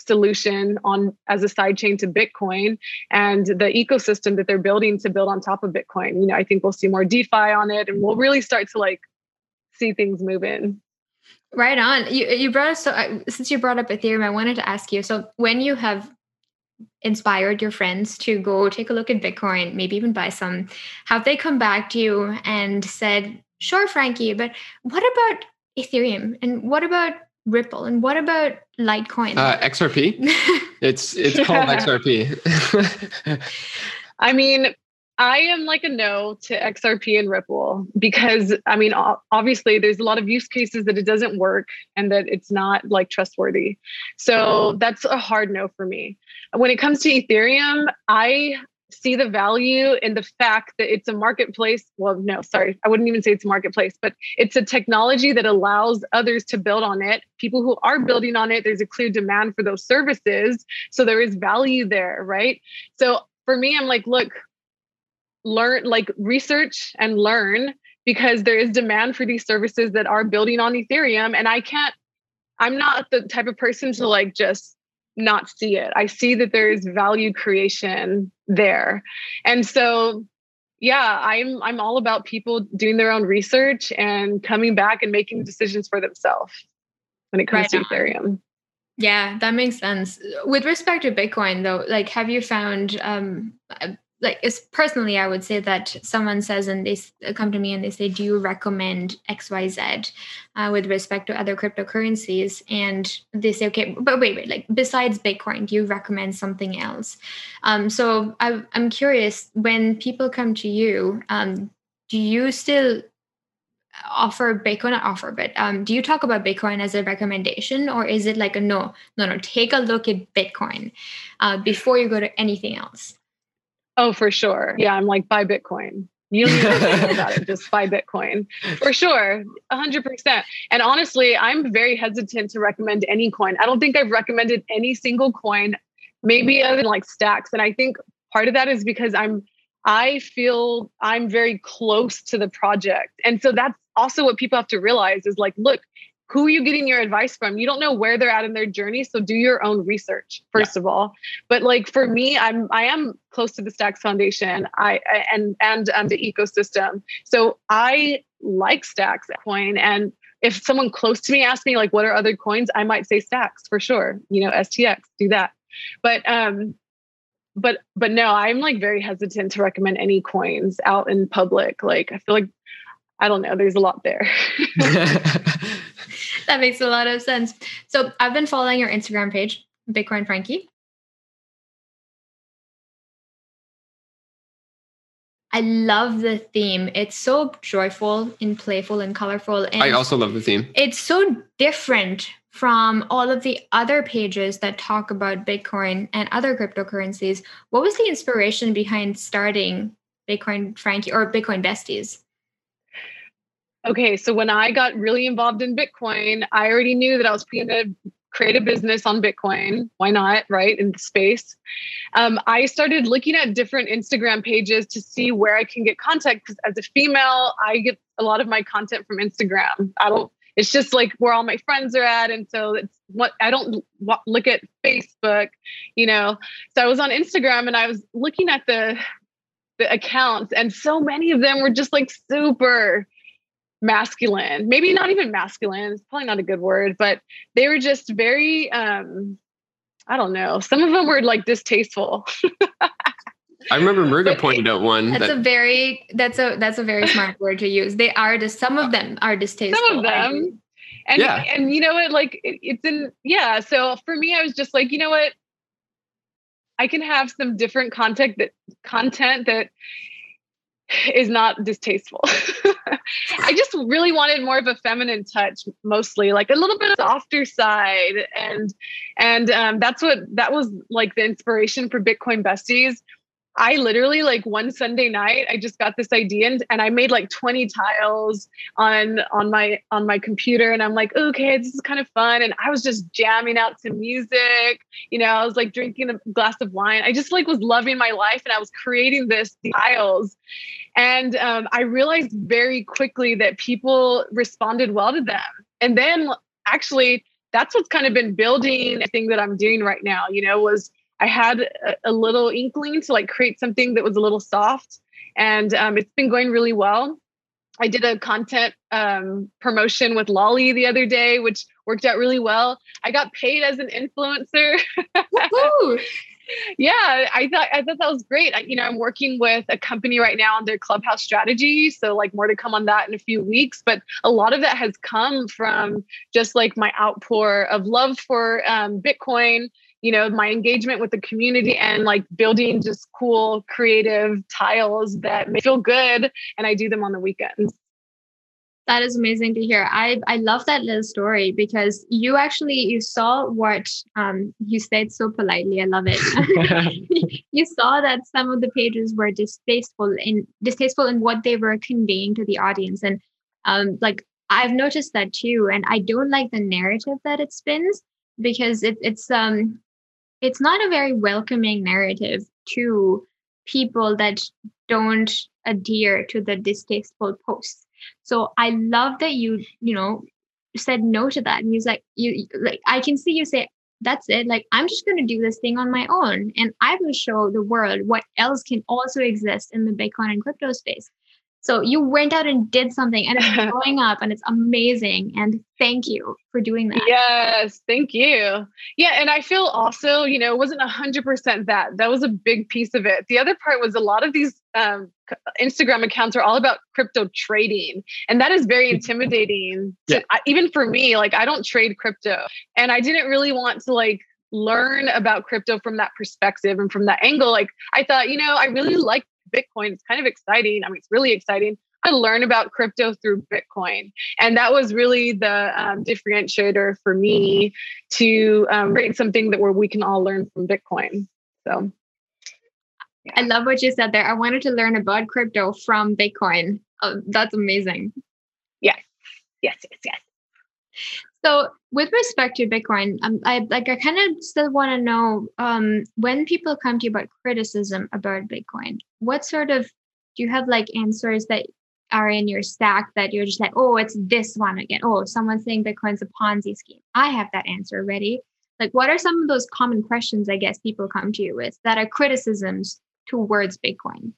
solution on as a sidechain to Bitcoin and the ecosystem that they're building to build on top of Bitcoin. I think we'll see more DeFi on it and we'll really start to see things move in. Right on. You brought us, since you brought up Ethereum, I wanted to ask you, so when you have inspired your friends to go take a look at Bitcoin, maybe even buy some, have they come back to you and said, sure, Frankie, but what about Ethereum? And what about Ripple? And what about Litecoin? XRP. It's called XRP. I mean, I am a no to XRP and Ripple because, obviously there's a lot of use cases that it doesn't work and that it's not trustworthy. So that's a hard no for me. When it comes to Ethereum, I see the value in the fact that it's a marketplace. Well, no, sorry. I wouldn't even say it's a marketplace, but it's a technology that allows others to build on it. People who are building on it, there's a clear demand for those services. So there is value there, right? So for me, I'm look, learn, research and learn, because there is demand for these services that are building on Ethereum. And I'm not the type of person to just not see it. I see that there is value creation there. And so, yeah, I'm all about people doing their own research and coming back and making decisions for themselves when it comes to Ethereum. Yeah, that makes sense. With respect to Bitcoin though, have you found, personally, I would say that someone says and they come to me and they say, do you recommend XYZ with respect to other cryptocurrencies? And they say, okay, but wait, besides Bitcoin, do you recommend something else? So I'm curious, when people come to you, do you still offer Bitcoin? Not offer, but do you talk about Bitcoin as a recommendation, or is it a no, take a look at Bitcoin before you go to anything else? Oh, for sure. Yeah, I'm buy Bitcoin. You don't even think about it. Just buy Bitcoin. For sure. 100%. And honestly, I'm very hesitant to recommend any coin. I don't think I've recommended any single coin, maybe other than Stacks. And I think part of that is because I feel I'm very close to the project. And so that's also what people have to realize is look, who are you getting your advice from? You don't know where they're at in their journey. So do your own research, first of all. But for me, I am close to the Stacks Foundation and the ecosystem. So I like Stacks coin. And if someone close to me asks me what are other coins, I might say Stacks for sure. STX, do that. But no, I'm very hesitant to recommend any coins out in public. I feel I don't know. There's a lot there. That makes a lot of sense. So I've been following your Instagram page, Bitcoin Frankie. I love the theme. It's so joyful and playful and colorful. And I also love the theme. It's so different from all of the other pages that talk about Bitcoin and other cryptocurrencies. What was the inspiration behind starting Bitcoin Frankie or Bitcoin Besties? Okay, so when I got really involved in Bitcoin, I already knew that I was going to create a business on Bitcoin. Why not, right? In space. I started looking at different Instagram pages to see where I can get content, because as a female, I get a lot of my content from Instagram. It's just where all my friends are at. And so it's look at Facebook, you know. So I was on Instagram and I was looking at the accounts, and so many of them were just like super masculine, maybe not even masculine, it's probably not a good word, but they were just very, I don't know. Some of them were like distasteful. I remember Murga pointed out one. That's a very smart word to use. They are some of them are distasteful. Some of them. And, yeah. And you know what, like it's in, yeah. So for me, I was just like, you know what, I can have some different content that is not distasteful. I just really wanted more of a feminine touch, mostly like a little bit of softer side. And that was like the inspiration for Bitcoin Besties. I literally like one Sunday night, I just got this idea and I made like 20 tiles on my computer. And I'm like, okay, this is kind of fun. And I was just jamming out to music. You know, I was like drinking a glass of wine. I just like was loving my life. And I was creating these tiles. And I realized very quickly that people responded well to them. And then actually that's what's kind of been building the thing that I'm doing right now, you know, was I had a little inkling to like create something that was a little soft, and it's been going really well. I did a content promotion with Lolly the other day, which worked out really well. I got paid as an influencer. Woo-hoo. Yeah, I thought that was great. I'm working with a company right now on their Clubhouse strategy. So like more to come on that in a few weeks. But a lot of that has come from just like my outpour of love for Bitcoin, you know, my engagement with the community and like building just cool, creative tiles that make me feel good. And I do them on the weekends. That is amazing to hear. I love that little story because you saw what you said so politely. I love it. You saw that some of the pages were distasteful in what they were conveying to the audience. And like, I've noticed that too. And I don't like the narrative that it spins because it's not a very welcoming narrative to people that don't adhere to the distasteful posts. So I love that you said no to that. And you was like, I can see you say, that's it. Like, I'm just going to do this thing on my own. And I will show the world what else can also exist in the Bitcoin and crypto space. So you went out and did something, and it's blowing up, and it's amazing. And thank you for doing that. Yes, thank you. Yeah, and I feel also, you know, it wasn't 100% that. That was a big piece of it. The other part was a lot of these Instagram accounts are all about crypto trading, and that is very intimidating. Yeah. Even for me, like I don't trade crypto, and I didn't really want to like learn about crypto from that perspective and from that angle. Like I thought, you know, I really like Bitcoin. It's kind of exciting. I mean, it's really exciting. I learn about crypto through Bitcoin. And that was really the differentiator for me to create something where we can all learn from Bitcoin. So yeah. I love what you said there. I wanted to learn about crypto from Bitcoin. Oh, that's amazing. Yes. Yes, yes, yes. So with respect to Bitcoin, I kind of still want to know when people come to you about criticism about Bitcoin, what sort of, do you have like answers that are in your stack that you're just like, oh, it's this one again. Oh, someone's saying Bitcoin's a Ponzi scheme. I have that answer ready. Like, what are some of those common questions I guess people come to you with that are criticisms towards Bitcoin?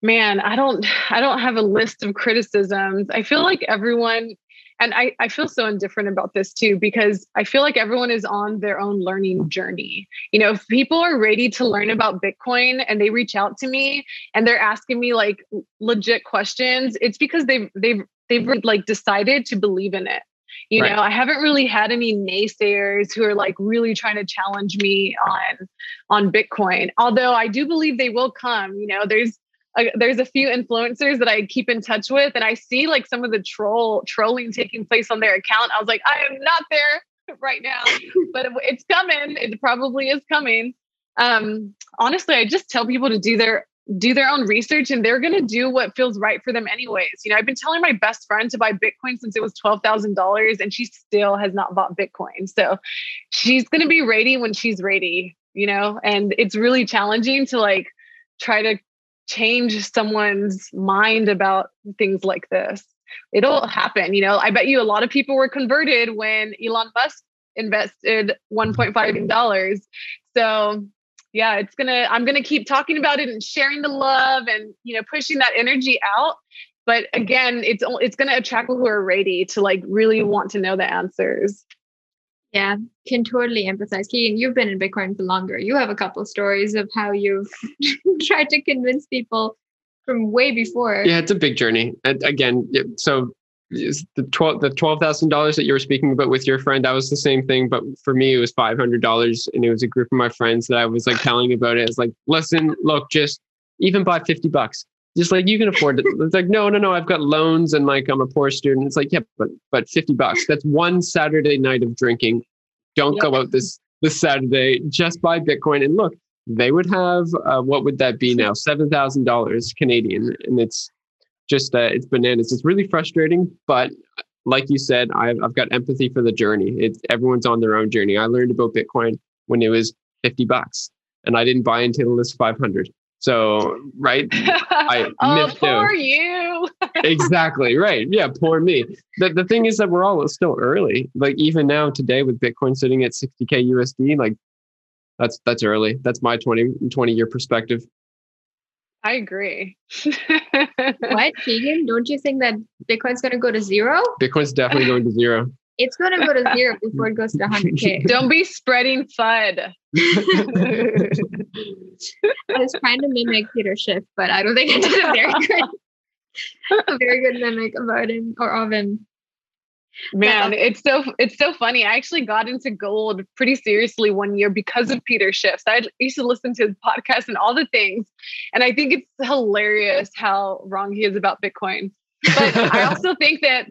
Man, I don't have a list of criticisms. I feel like everyone, and I feel so indifferent about this too, because I feel like everyone is on their own learning journey. You know, if people are ready to learn about Bitcoin and they reach out to me and they're asking me like legit questions, it's because they've like decided to believe in it. You know, I haven't really had any naysayers who are like really trying to challenge me on Bitcoin. Although I do believe they will come. You know, there's a few influencers that I keep in touch with, and I see like some of the trolling taking place on their account. I was like, I am not there right now, but it's coming. It probably is coming. Honestly, I just tell people to do their own research, and they're going to do what feels right for them anyways. You know, I've been telling my best friend to buy Bitcoin since it was $12,000, and she still has not bought Bitcoin. So she's going to be ready when she's ready, you know, and it's really challenging to like try to change someone's mind about things like this. it'll happen. You know, I bet you a lot of people were converted when Elon Musk invested $1.5 million. So yeah, it's gonna, I'm gonna keep talking about it and sharing the love and, you know, pushing that energy out. But again, it's gonna attract people who are ready to like really want to know the answers. Yeah, can totally emphasize. Keegan, you've been in Bitcoin for longer. You have a couple of stories of how you've tried to convince people from way before. Yeah, it's a big journey. And again, so is the $12,000 that you were speaking about with your friend, that was the same thing. But for me, it was $500. And it was a group of my friends that I was like telling about it. It's like, listen, look, just even buy $50. Just like, you can afford it. It's like, no, I've got loans and like, I'm a poor student. It's like, yeah, but $50. That's one Saturday night of drinking. Don't go out this Saturday, just buy Bitcoin. And look, they would have, what would that be now? $7,000 Canadian. And it's just, it's bananas. It's really frustrating. But like you said, I've got empathy for the journey. Everyone's on their own journey. I learned about Bitcoin when it was $50 and I didn't buy until it was 500. So, right. I missed out. You. Exactly. Right. Yeah. Poor me. The thing is that we're all still early. Like even now today with Bitcoin sitting at $60,000 USD, like that's early. That's my 20 year perspective. I agree. What, Keegan? Don't you think that Bitcoin's going to go to zero? Bitcoin's definitely going to zero. It's going to go to zero before it goes to 100K. Don't be spreading FUD. I was trying to mimic Peter Schiff, but I don't think I did a very good mimic about him or of him. Man, it's so funny. I actually got into gold pretty seriously one year because of Peter Schiff. So I used to listen to his podcast and all the things. And I think it's hilarious how wrong he is about Bitcoin. But I also think that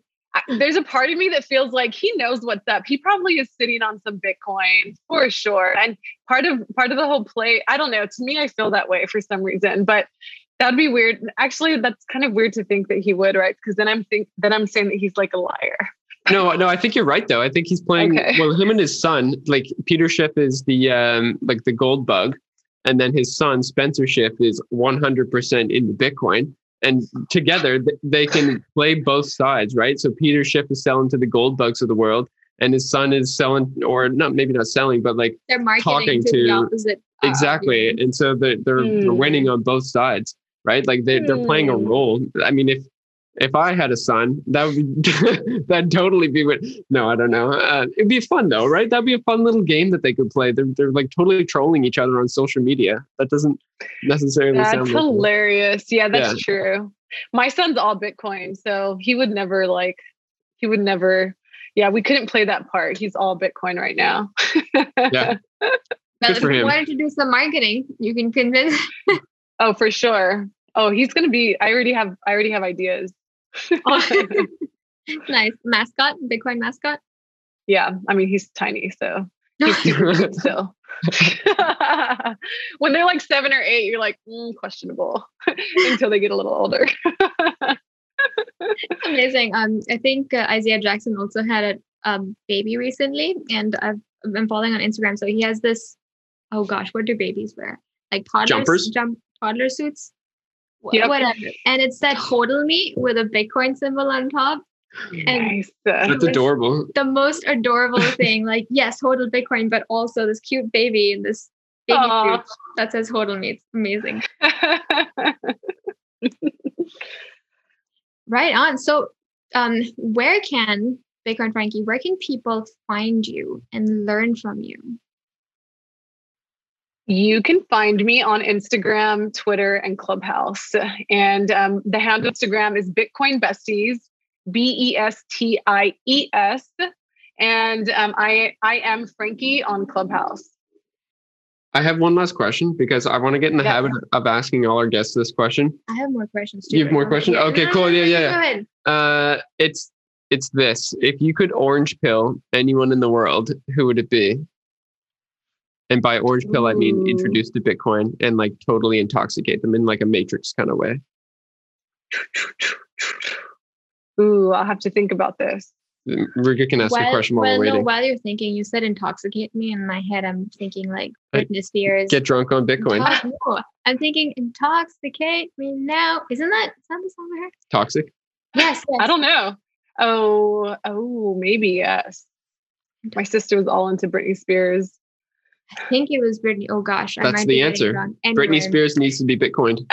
there's a part of me that feels like he knows what's up. He probably is sitting on some Bitcoin for sure. And part of the whole play, I don't know. To me, I feel that way for some reason, but that'd be weird. Actually, that's kind of weird to think that he would, right? Because then I'm saying that he's like a liar. No, I think you're right though. I think he's playing, well, him and his son, like Peter Schiff is the, like the gold bug. And then his son, Spencer Schiff, is 100% into Bitcoin. And together they can play both sides, right? So Peter Schiff is selling to the gold bugs of the world and his son is selling, or not, maybe not selling, but like they're marketing to the opposite. Exactly. And so they're winning on both sides, right? Like they're playing a role. I mean, if I had a son, that would that'd totally be what, no, I don't know. It'd be fun though, right? That'd be a fun little game that they could play. They're like totally trolling each other on social media. That doesn't necessarily sound hilarious. Like that. Yeah, that's true. My son's all Bitcoin, so he would never. Yeah, we couldn't play that part. He's all Bitcoin right now. Yeah. But if you wanted to do some marketing, you can convince. Oh, for sure. Oh, he's going to be, I already have ideas. Nice. Mascot, Bitcoin mascot? Yeah. I mean, he's tiny, so he's super cute still. When they're like 7 or 8, you're like, questionable until they get a little older. Amazing. I think Isaiah Jackson also had a baby recently, and I've been following on Instagram. So he has this, oh gosh, what do babies wear? Like toddler suits? Yep. Whatever. And it's that hodl me with a Bitcoin symbol on top. Nice. And that's adorable. The most adorable thing. Like, yes, hodl Bitcoin, but also this cute baby in this baby suit that says hodl me. It's amazing. Right on. So where can Bitcoin Frankie, where can people find you and learn from you? You can find me on Instagram, Twitter, and Clubhouse. And the handle Instagram is Bitcoin Besties, BESTIES. And I am Frankie on Clubhouse. I have one last question because I want to get in the habit of asking all our guests this question. I have more questions too. You have more questions? Okay, cool. Yeah. Go ahead. It's this. If you could orange pill anyone in the world, who would it be? And by orange pill, I mean introduce to Bitcoin and like totally intoxicate them in like a Matrix kind of way. Ooh, I'll have to think about this. Riga can ask the question while we're waiting. While you're thinking, you said intoxicate me. In my head, I'm thinking like Britney Spears. Get drunk on Bitcoin. I'm thinking intoxicate me now. Isn't that the song I heard? Toxic. Yes. I don't know. Oh, maybe yes. My sister was all into Britney Spears. I think it was Britney. Oh gosh, that's the answer. Britney Spears needs to be Bitcoined.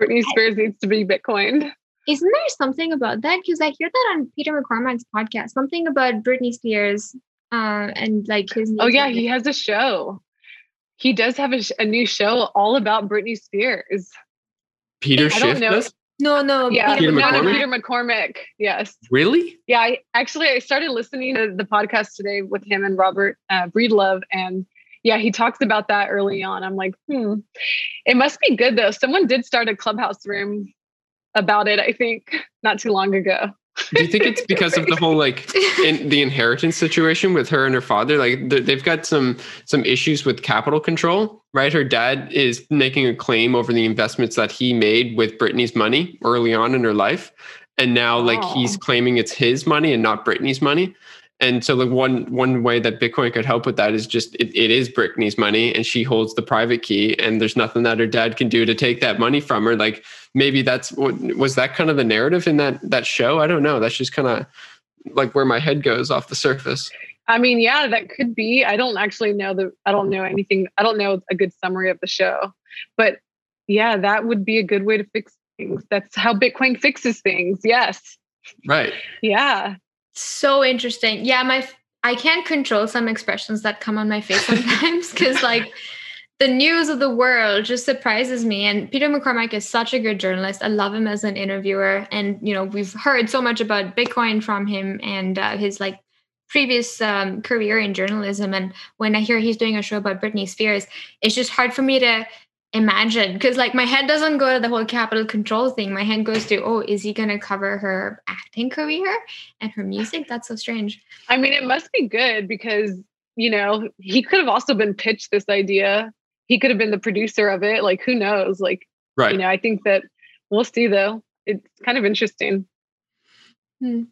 Britney Spears needs to be Bitcoined. Isn't there something about that? Because I hear that on Peter McCormack's podcast. Something about Britney Spears and like his. Oh yeah, he has a show. He does have a new show all about Britney Spears. Peter Schiff does? No. Yeah, Peter McCormack. Yes. Really? Yeah. I started listening to the podcast today with him and Robert Breedlove, and yeah, he talks about that early on. I'm like, it must be good though. Someone did start a Clubhouse room about it, I think, not too long ago. Do you think it's because of the whole like the inheritance situation with her and her father? Like they've got some issues with capital control, right? Her dad is making a claim over the investments that he made with Britney's money early on in her life, and now like he's claiming it's his money and not Britney's money. And so the one way that Bitcoin could help with that is just it is Britney's money and she holds the private key, and there's nothing that her dad can do to take that money from her. Like maybe that's what was that kind of the narrative in that show. I don't know. That's just kind of like where my head goes off the surface. I mean, yeah, that could be. I don't actually know I don't know anything. I don't know a good summary of the show, but yeah, that would be a good way to fix things. That's how Bitcoin fixes things. Yes. Right. Yeah. So interesting. Yeah, I can't control some expressions that come on my face sometimes because like the news of the world just surprises me. And Peter McCormack is such a good journalist. I love him as an interviewer. And, you know, we've heard so much about Bitcoin from him and his like previous career in journalism. And when I hear he's doing a show about Britney Spears, it's just hard for me to imagine, because like my head doesn't go to the whole capital control thing. My head goes to, oh, is he going to cover her acting career and her music? That's so strange. I mean, it must be good because, you know, he could have also been pitched this idea. He could have been the producer of it. Like, who knows? Like, right. You know, I think that we'll see though. It's kind of interesting.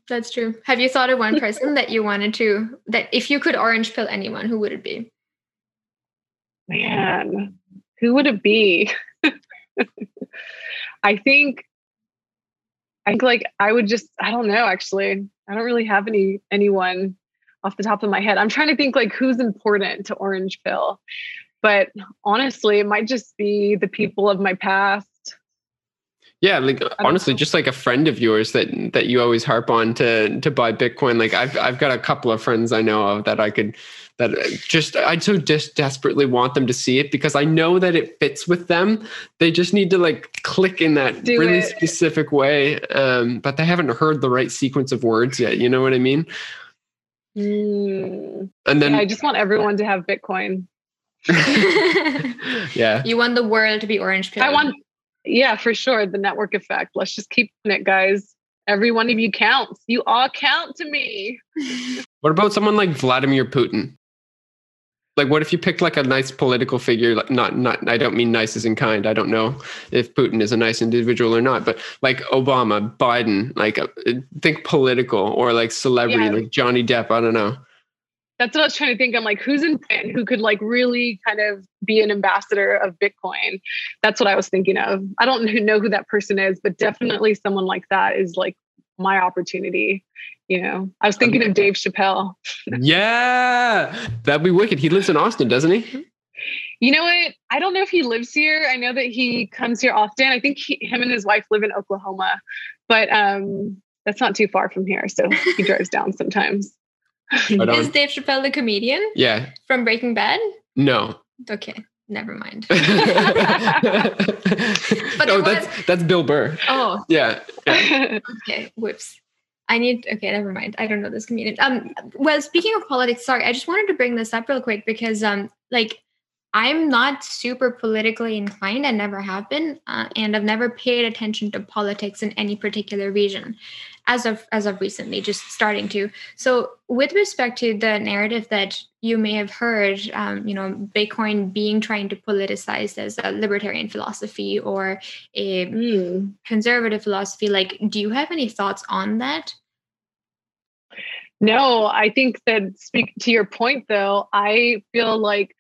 That's true. Have you thought of one person that if you could orange pill anyone, who would it be? Man. Who would it be? I think like I would just, I don't know, actually. I don't really have anyone off the top of my head. I'm trying to think like who's important to orange pill. But honestly, it might just be the people of my past. Yeah, like honestly, just like a friend of yours that you always harp on to buy Bitcoin. Like I've got a couple of friends I know of that I desperately want them to see it because I know that it fits with them. They just need to like click in that specific way, but they haven't heard the right sequence of words yet. You know what I mean? And then I just want everyone to have Bitcoin. Yeah, you want the world to be orange pill. Yeah, for sure. The network effect. Let's just keep it, guys. Every one of you counts. You all count to me. What about someone like Vladimir Putin? Like, what if you picked like a nice political figure? Like, not. I don't mean nice as in kind. I don't know if Putin is a nice individual or not. But like Obama, Biden, like think political or like celebrity, like Johnny Depp. I don't know. That's what I was trying to think. I'm like, who's in Finn who could like really kind of be an ambassador of Bitcoin? That's what I was thinking of. I don't know who that person is, but definitely someone like that is like my opportunity. You know, I was thinking of Dave Chappelle. Yeah, that'd be wicked. He lives in Austin, doesn't he? You know what? I don't know if he lives here. I know that he comes here often. I think him and his wife live in Oklahoma, but that's not too far from here. So he drives down sometimes. Is Dave Chappelle the comedian? Yeah. From Breaking Bad? No. Okay, never mind. That's Bill Burr. Oh. Yeah. Okay, whoops. Never mind. I don't know this comedian. Well, speaking of politics, sorry, I just wanted to bring this up real quick because like I'm not super politically inclined. I never have been, and I've never paid attention to politics in any particular region. As of recently, just starting to. So with respect to the narrative that you may have heard, you know, Bitcoin being trying to politicize as a libertarian philosophy or a conservative philosophy, like, do you have any thoughts on that? No, I think that speak to your point, though, I feel like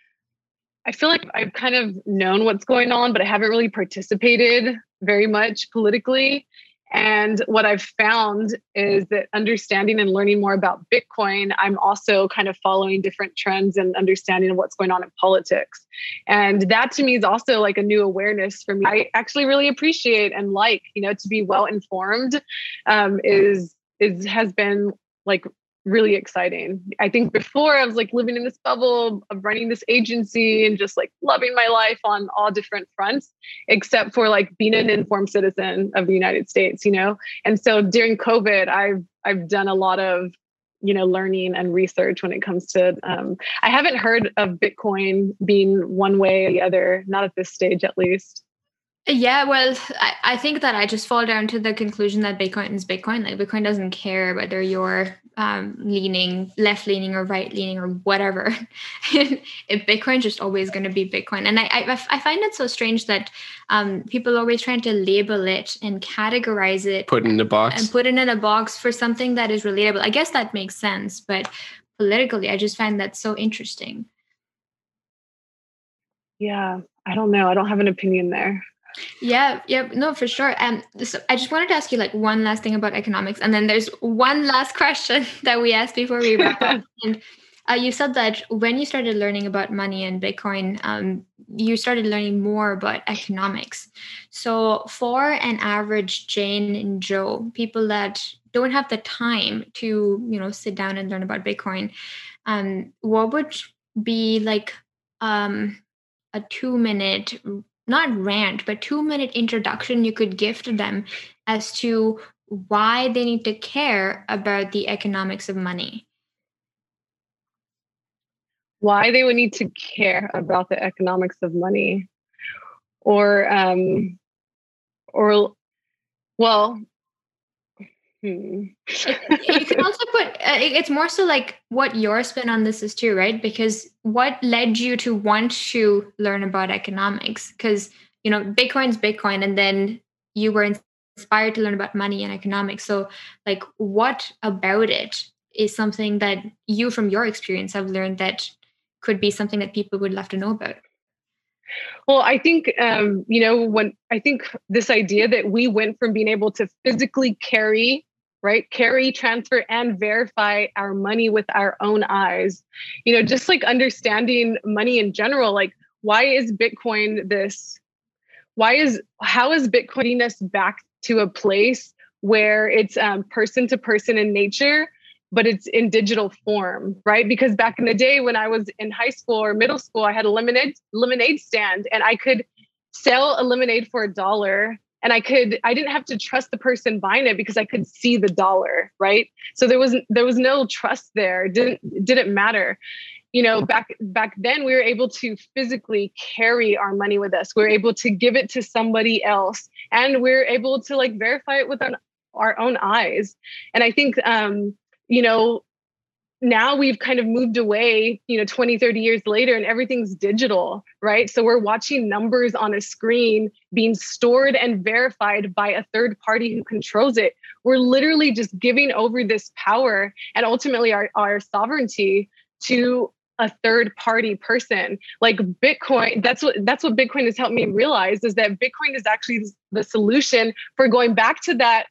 I've kind of known what's going on, but I haven't really participated very much politically. And what I've found is that understanding and learning more about Bitcoin, I'm also kind of following different trends and understanding what's going on in politics. And that to me is also like a new awareness for me. I actually really appreciate and like, you know, to be well-informed has been like really exciting. I think before I was like living in this bubble of running this agency and just like loving my life on all different fronts, except for like being an informed citizen of the United States, you know? And so during COVID, I've done a lot of, you know, learning and research when it comes to, I haven't heard of Bitcoin being one way or the other, not at this stage, at least. Yeah, well, I think that I just fall down to the conclusion that Bitcoin is Bitcoin. Like Bitcoin doesn't care whether you're left leaning or right leaning or whatever. Bitcoin's just always going to be Bitcoin. And I find it so strange that people are always trying to label it and categorize it. Put it in a box. And put it in a box for something that is relatable. I guess that makes sense. But politically, I just find that so interesting. Yeah, I don't know. I don't have an opinion there. Yeah, no, for sure. So I just wanted to ask you like one last thing about economics, and then there's one last question that we asked before we wrap up. And you said that when you started learning about money and Bitcoin, you started learning more about economics. So for an average Jane and Joe, people that don't have the time to, you know, sit down and learn about Bitcoin, what would be like a 2-minute not rant, but 2-minute introduction you could give to them as to why they need to care about the economics of money? Why they would need to care about the economics of money, You can also put, it's more so like what your spin on this is too, right? Because what led you to want to learn about economics? Because, you know, Bitcoin's Bitcoin, and then you were inspired to learn about money and economics. So like what about it is something that you from your experience have learned that could be something that people would love to know about? Well, I think, you know, when I think this idea that we went from being able to physically carry, transfer, and verify our money with our own eyes. You know, just like understanding money in general, like why is Bitcoin this? How is Bitcoining us back to a place where it's person to person in nature, but it's in digital form, right? Because back in the day when I was in high school or middle school, I had a lemonade stand and I could sell a lemonade for $1. And I didn't have to trust the person buying it because I could see the dollar, right? So there was no trust there. It didn't matter. You know, back then we were able to physically carry our money with us. We were able to give it to somebody else, and we were able to like verify it with our own eyes. And I think, you know, now we've kind of moved away, you know, 20, 30 years later, and everything's digital, right? So we're watching numbers on a screen being stored and verified by a third party who controls it. We're literally just giving over this power and ultimately our sovereignty to a third party person. Like Bitcoin, that's what Bitcoin has helped me realize, is that Bitcoin is actually the solution for going back to that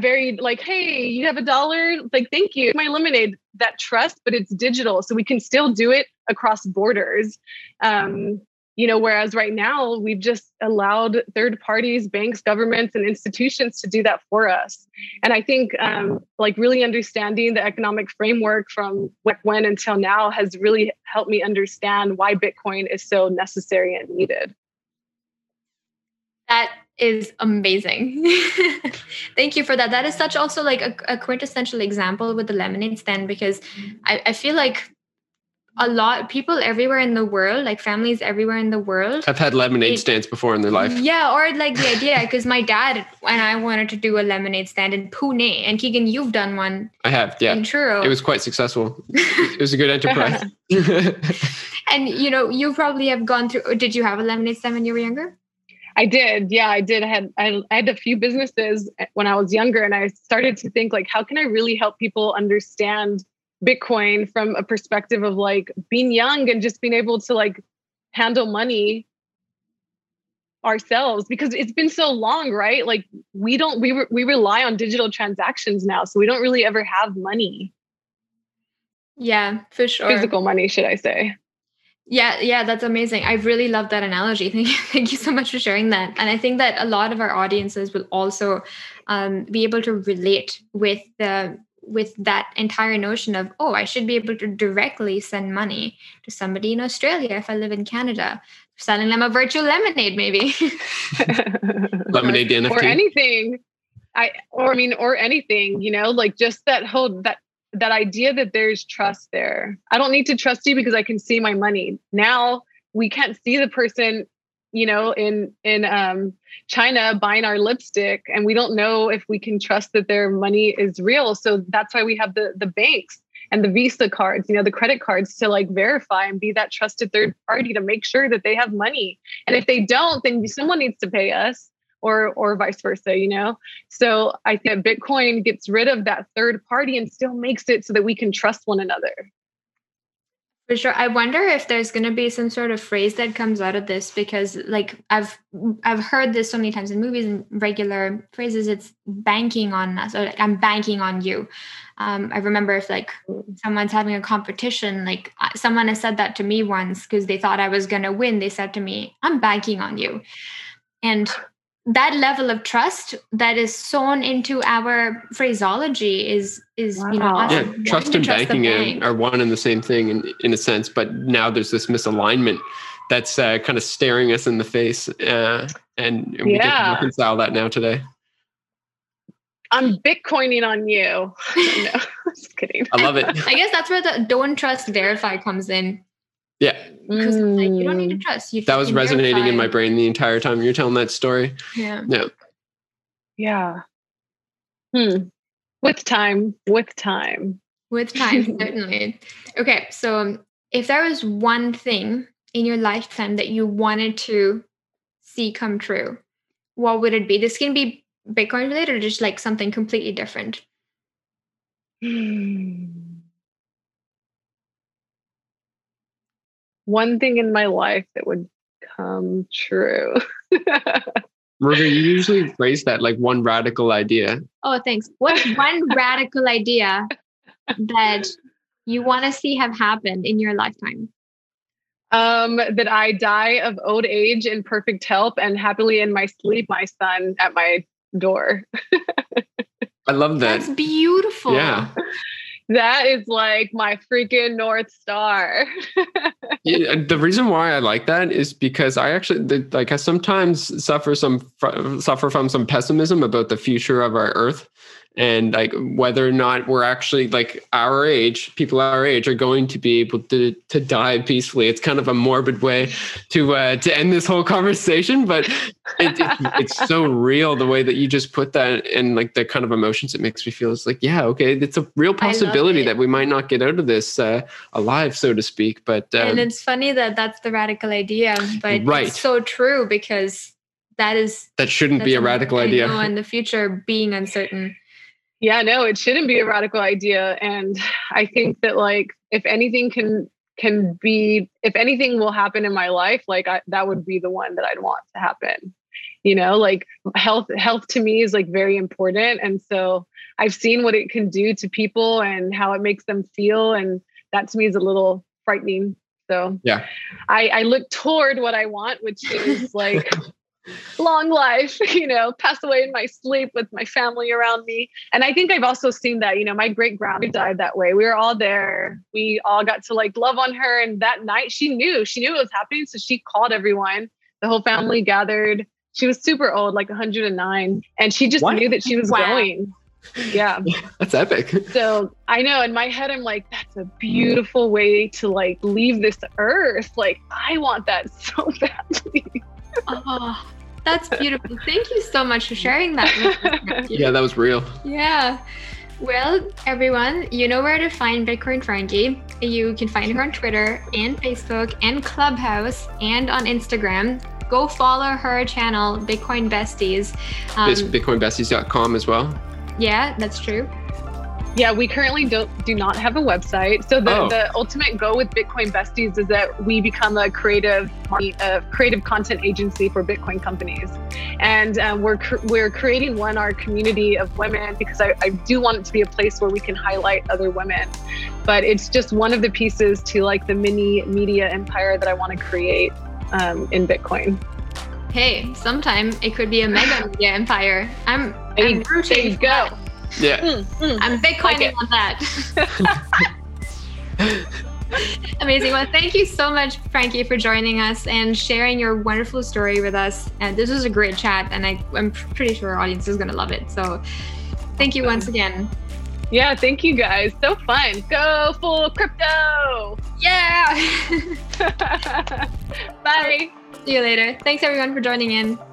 very like, hey, you have $1, like, thank you, my lemonade, that trust, but it's digital. So we can still do it across borders. You know, whereas right now we've just allowed third parties, banks, governments, and institutions to do that for us. And I think like really understanding the economic framework from when until now has really helped me understand why Bitcoin is so necessary and needed. That is amazing. Thank you for that. That is such also like a quintessential example with the lemonade stand, because I feel like a lot people everywhere in the world, like families everywhere in the world, have had lemonade stands before in their life. Yeah, or like the idea, because my dad and I wanted to do a lemonade stand in Pune, and Keegan, you've done one. I have, yeah. In Truro. It was quite successful. It was a good enterprise. And you know, you probably have gone through. Did you have a lemonade stand when you were younger? I did. Yeah, I did. I had a few businesses when I was younger, and I started to think like, how can I really help people understand Bitcoin from a perspective of like being young and just being able to like handle money ourselves, because it's been so long, right? Like we rely on digital transactions now, so we don't really ever have money. Yeah, for sure. Physical money, should I say. Yeah, that's amazing. I really love that analogy. Thank you so much for sharing that. And I think that a lot of our audiences will also be able to relate with that entire notion of, oh, I should be able to directly send money to somebody in Australia if I live in Canada, selling them a virtual lemonade, maybe. Lemonade NFT. Or anything. Or anything, you know, like just that whole, that idea that there's trust there. I don't need to trust you because I can see my money. Now we can't see the person, you know, in China buying our lipstick, and we don't know if we can trust that their money is real. So that's why we have the banks and the Visa cards, you know, the credit cards to like verify and be that trusted third party to make sure that they have money. And if they don't, then someone needs to pay us. Or vice versa, you know? So I think Bitcoin gets rid of that third party and still makes it so that we can trust one another. For sure. I wonder if there's going to be some sort of phrase that comes out of this, because like I've heard this so many times in movies and regular phrases, it's banking on us, or like, I'm banking on you. I remember if like someone's having a competition, like someone has said that to me once because they thought I was going to win. They said to me, I'm banking on you. And that level of trust that is sewn into our phraseology is wow. You know, awesome. Yeah, trust and banking are one and the same thing in a sense, but now there's this misalignment that's kind of staring us in the face, and we get to reconcile that now today. I'm Bitcoining on you. No, just kidding. I love it. I guess that's where the don't trust, verify comes in. Yeah. Because like, you don't need to trust. That was resonating in my brain the entire time you're telling that story. Yeah. No. Yeah. With time, certainly. Okay. So if there was one thing in your lifetime that you wanted to see come true, what would it be? This can be Bitcoin related or just like something completely different. One thing in my life that would come true. Murga, you usually phrase that like one radical idea. Oh, thanks. What's one radical idea that you want to see have happened in your lifetime? That I die of old age in perfect health and happily in my sleep, my son at my door. I love that. That's beautiful. Yeah. That is like my freaking North Star. Yeah, the reason why I like that is because I actually like I sometimes suffer from some pessimism about the future of our Earth, and like whether or not we're actually like our age, people our age are going to be able to die peacefully. It's kind of a morbid way to end this whole conversation, but it's so real the way that you just put that, and like the kind of emotions it makes me feel is like, yeah, okay, it's a real possibility that we might not get out of this alive, so to speak. But and it's funny that that's the radical idea, but right. It's so true because that shouldn't be a radical idea. And the future being uncertain. Yeah, no, it shouldn't be a radical idea. And I think that like, if anything if anything will happen in my life, like that would be the one that I'd want to happen. You know, like health to me is like very important. And so I've seen what it can do to people and how it makes them feel. And that to me is a little frightening. So yeah, I look toward what I want, which is like, long life, you know, pass away in my sleep with my family around me. And I think I've also seen that, you know, my great grandma died that way. We were all there. We all got to like love on her. And that night she knew it was happening. So she called everyone, the whole family gathered. She was super old, like 109. And she just knew that she was going. Yeah. That's epic. So I know in my head, I'm like, that's a beautiful way to like leave this earth. Like I want that so badly. Oh, that's beautiful. Thank you so much for sharing that. Yeah, that was real. Yeah. Well, everyone, you know where to find Bitcoin Frankie. You can find her on Twitter and Facebook and Clubhouse and on Instagram. Go follow her channel, Bitcoin Besties. It's bitcoinbesties.com as well. Yeah, that's true. Yeah, we currently do not have a website. So the ultimate goal with Bitcoin Besties is that we become a creative content agency for Bitcoin companies. And we're creating one, our community of women, because I do want it to be a place where we can highlight other women. But it's just one of the pieces to like the mini media empire that I want to create in Bitcoin. Hey, sometime it could be a mega media empire. I'm rooting for that. Yeah. I'm Bitcoining on that. Amazing. Well, thank you so much, Frankie, for joining us and sharing your wonderful story with us. And this was a great chat, and I'm pretty sure our audience is going to love it. So thank you once again. Yeah, thank you guys. So fun. Go full crypto. Yeah. Bye. See you later. Thanks everyone for joining in.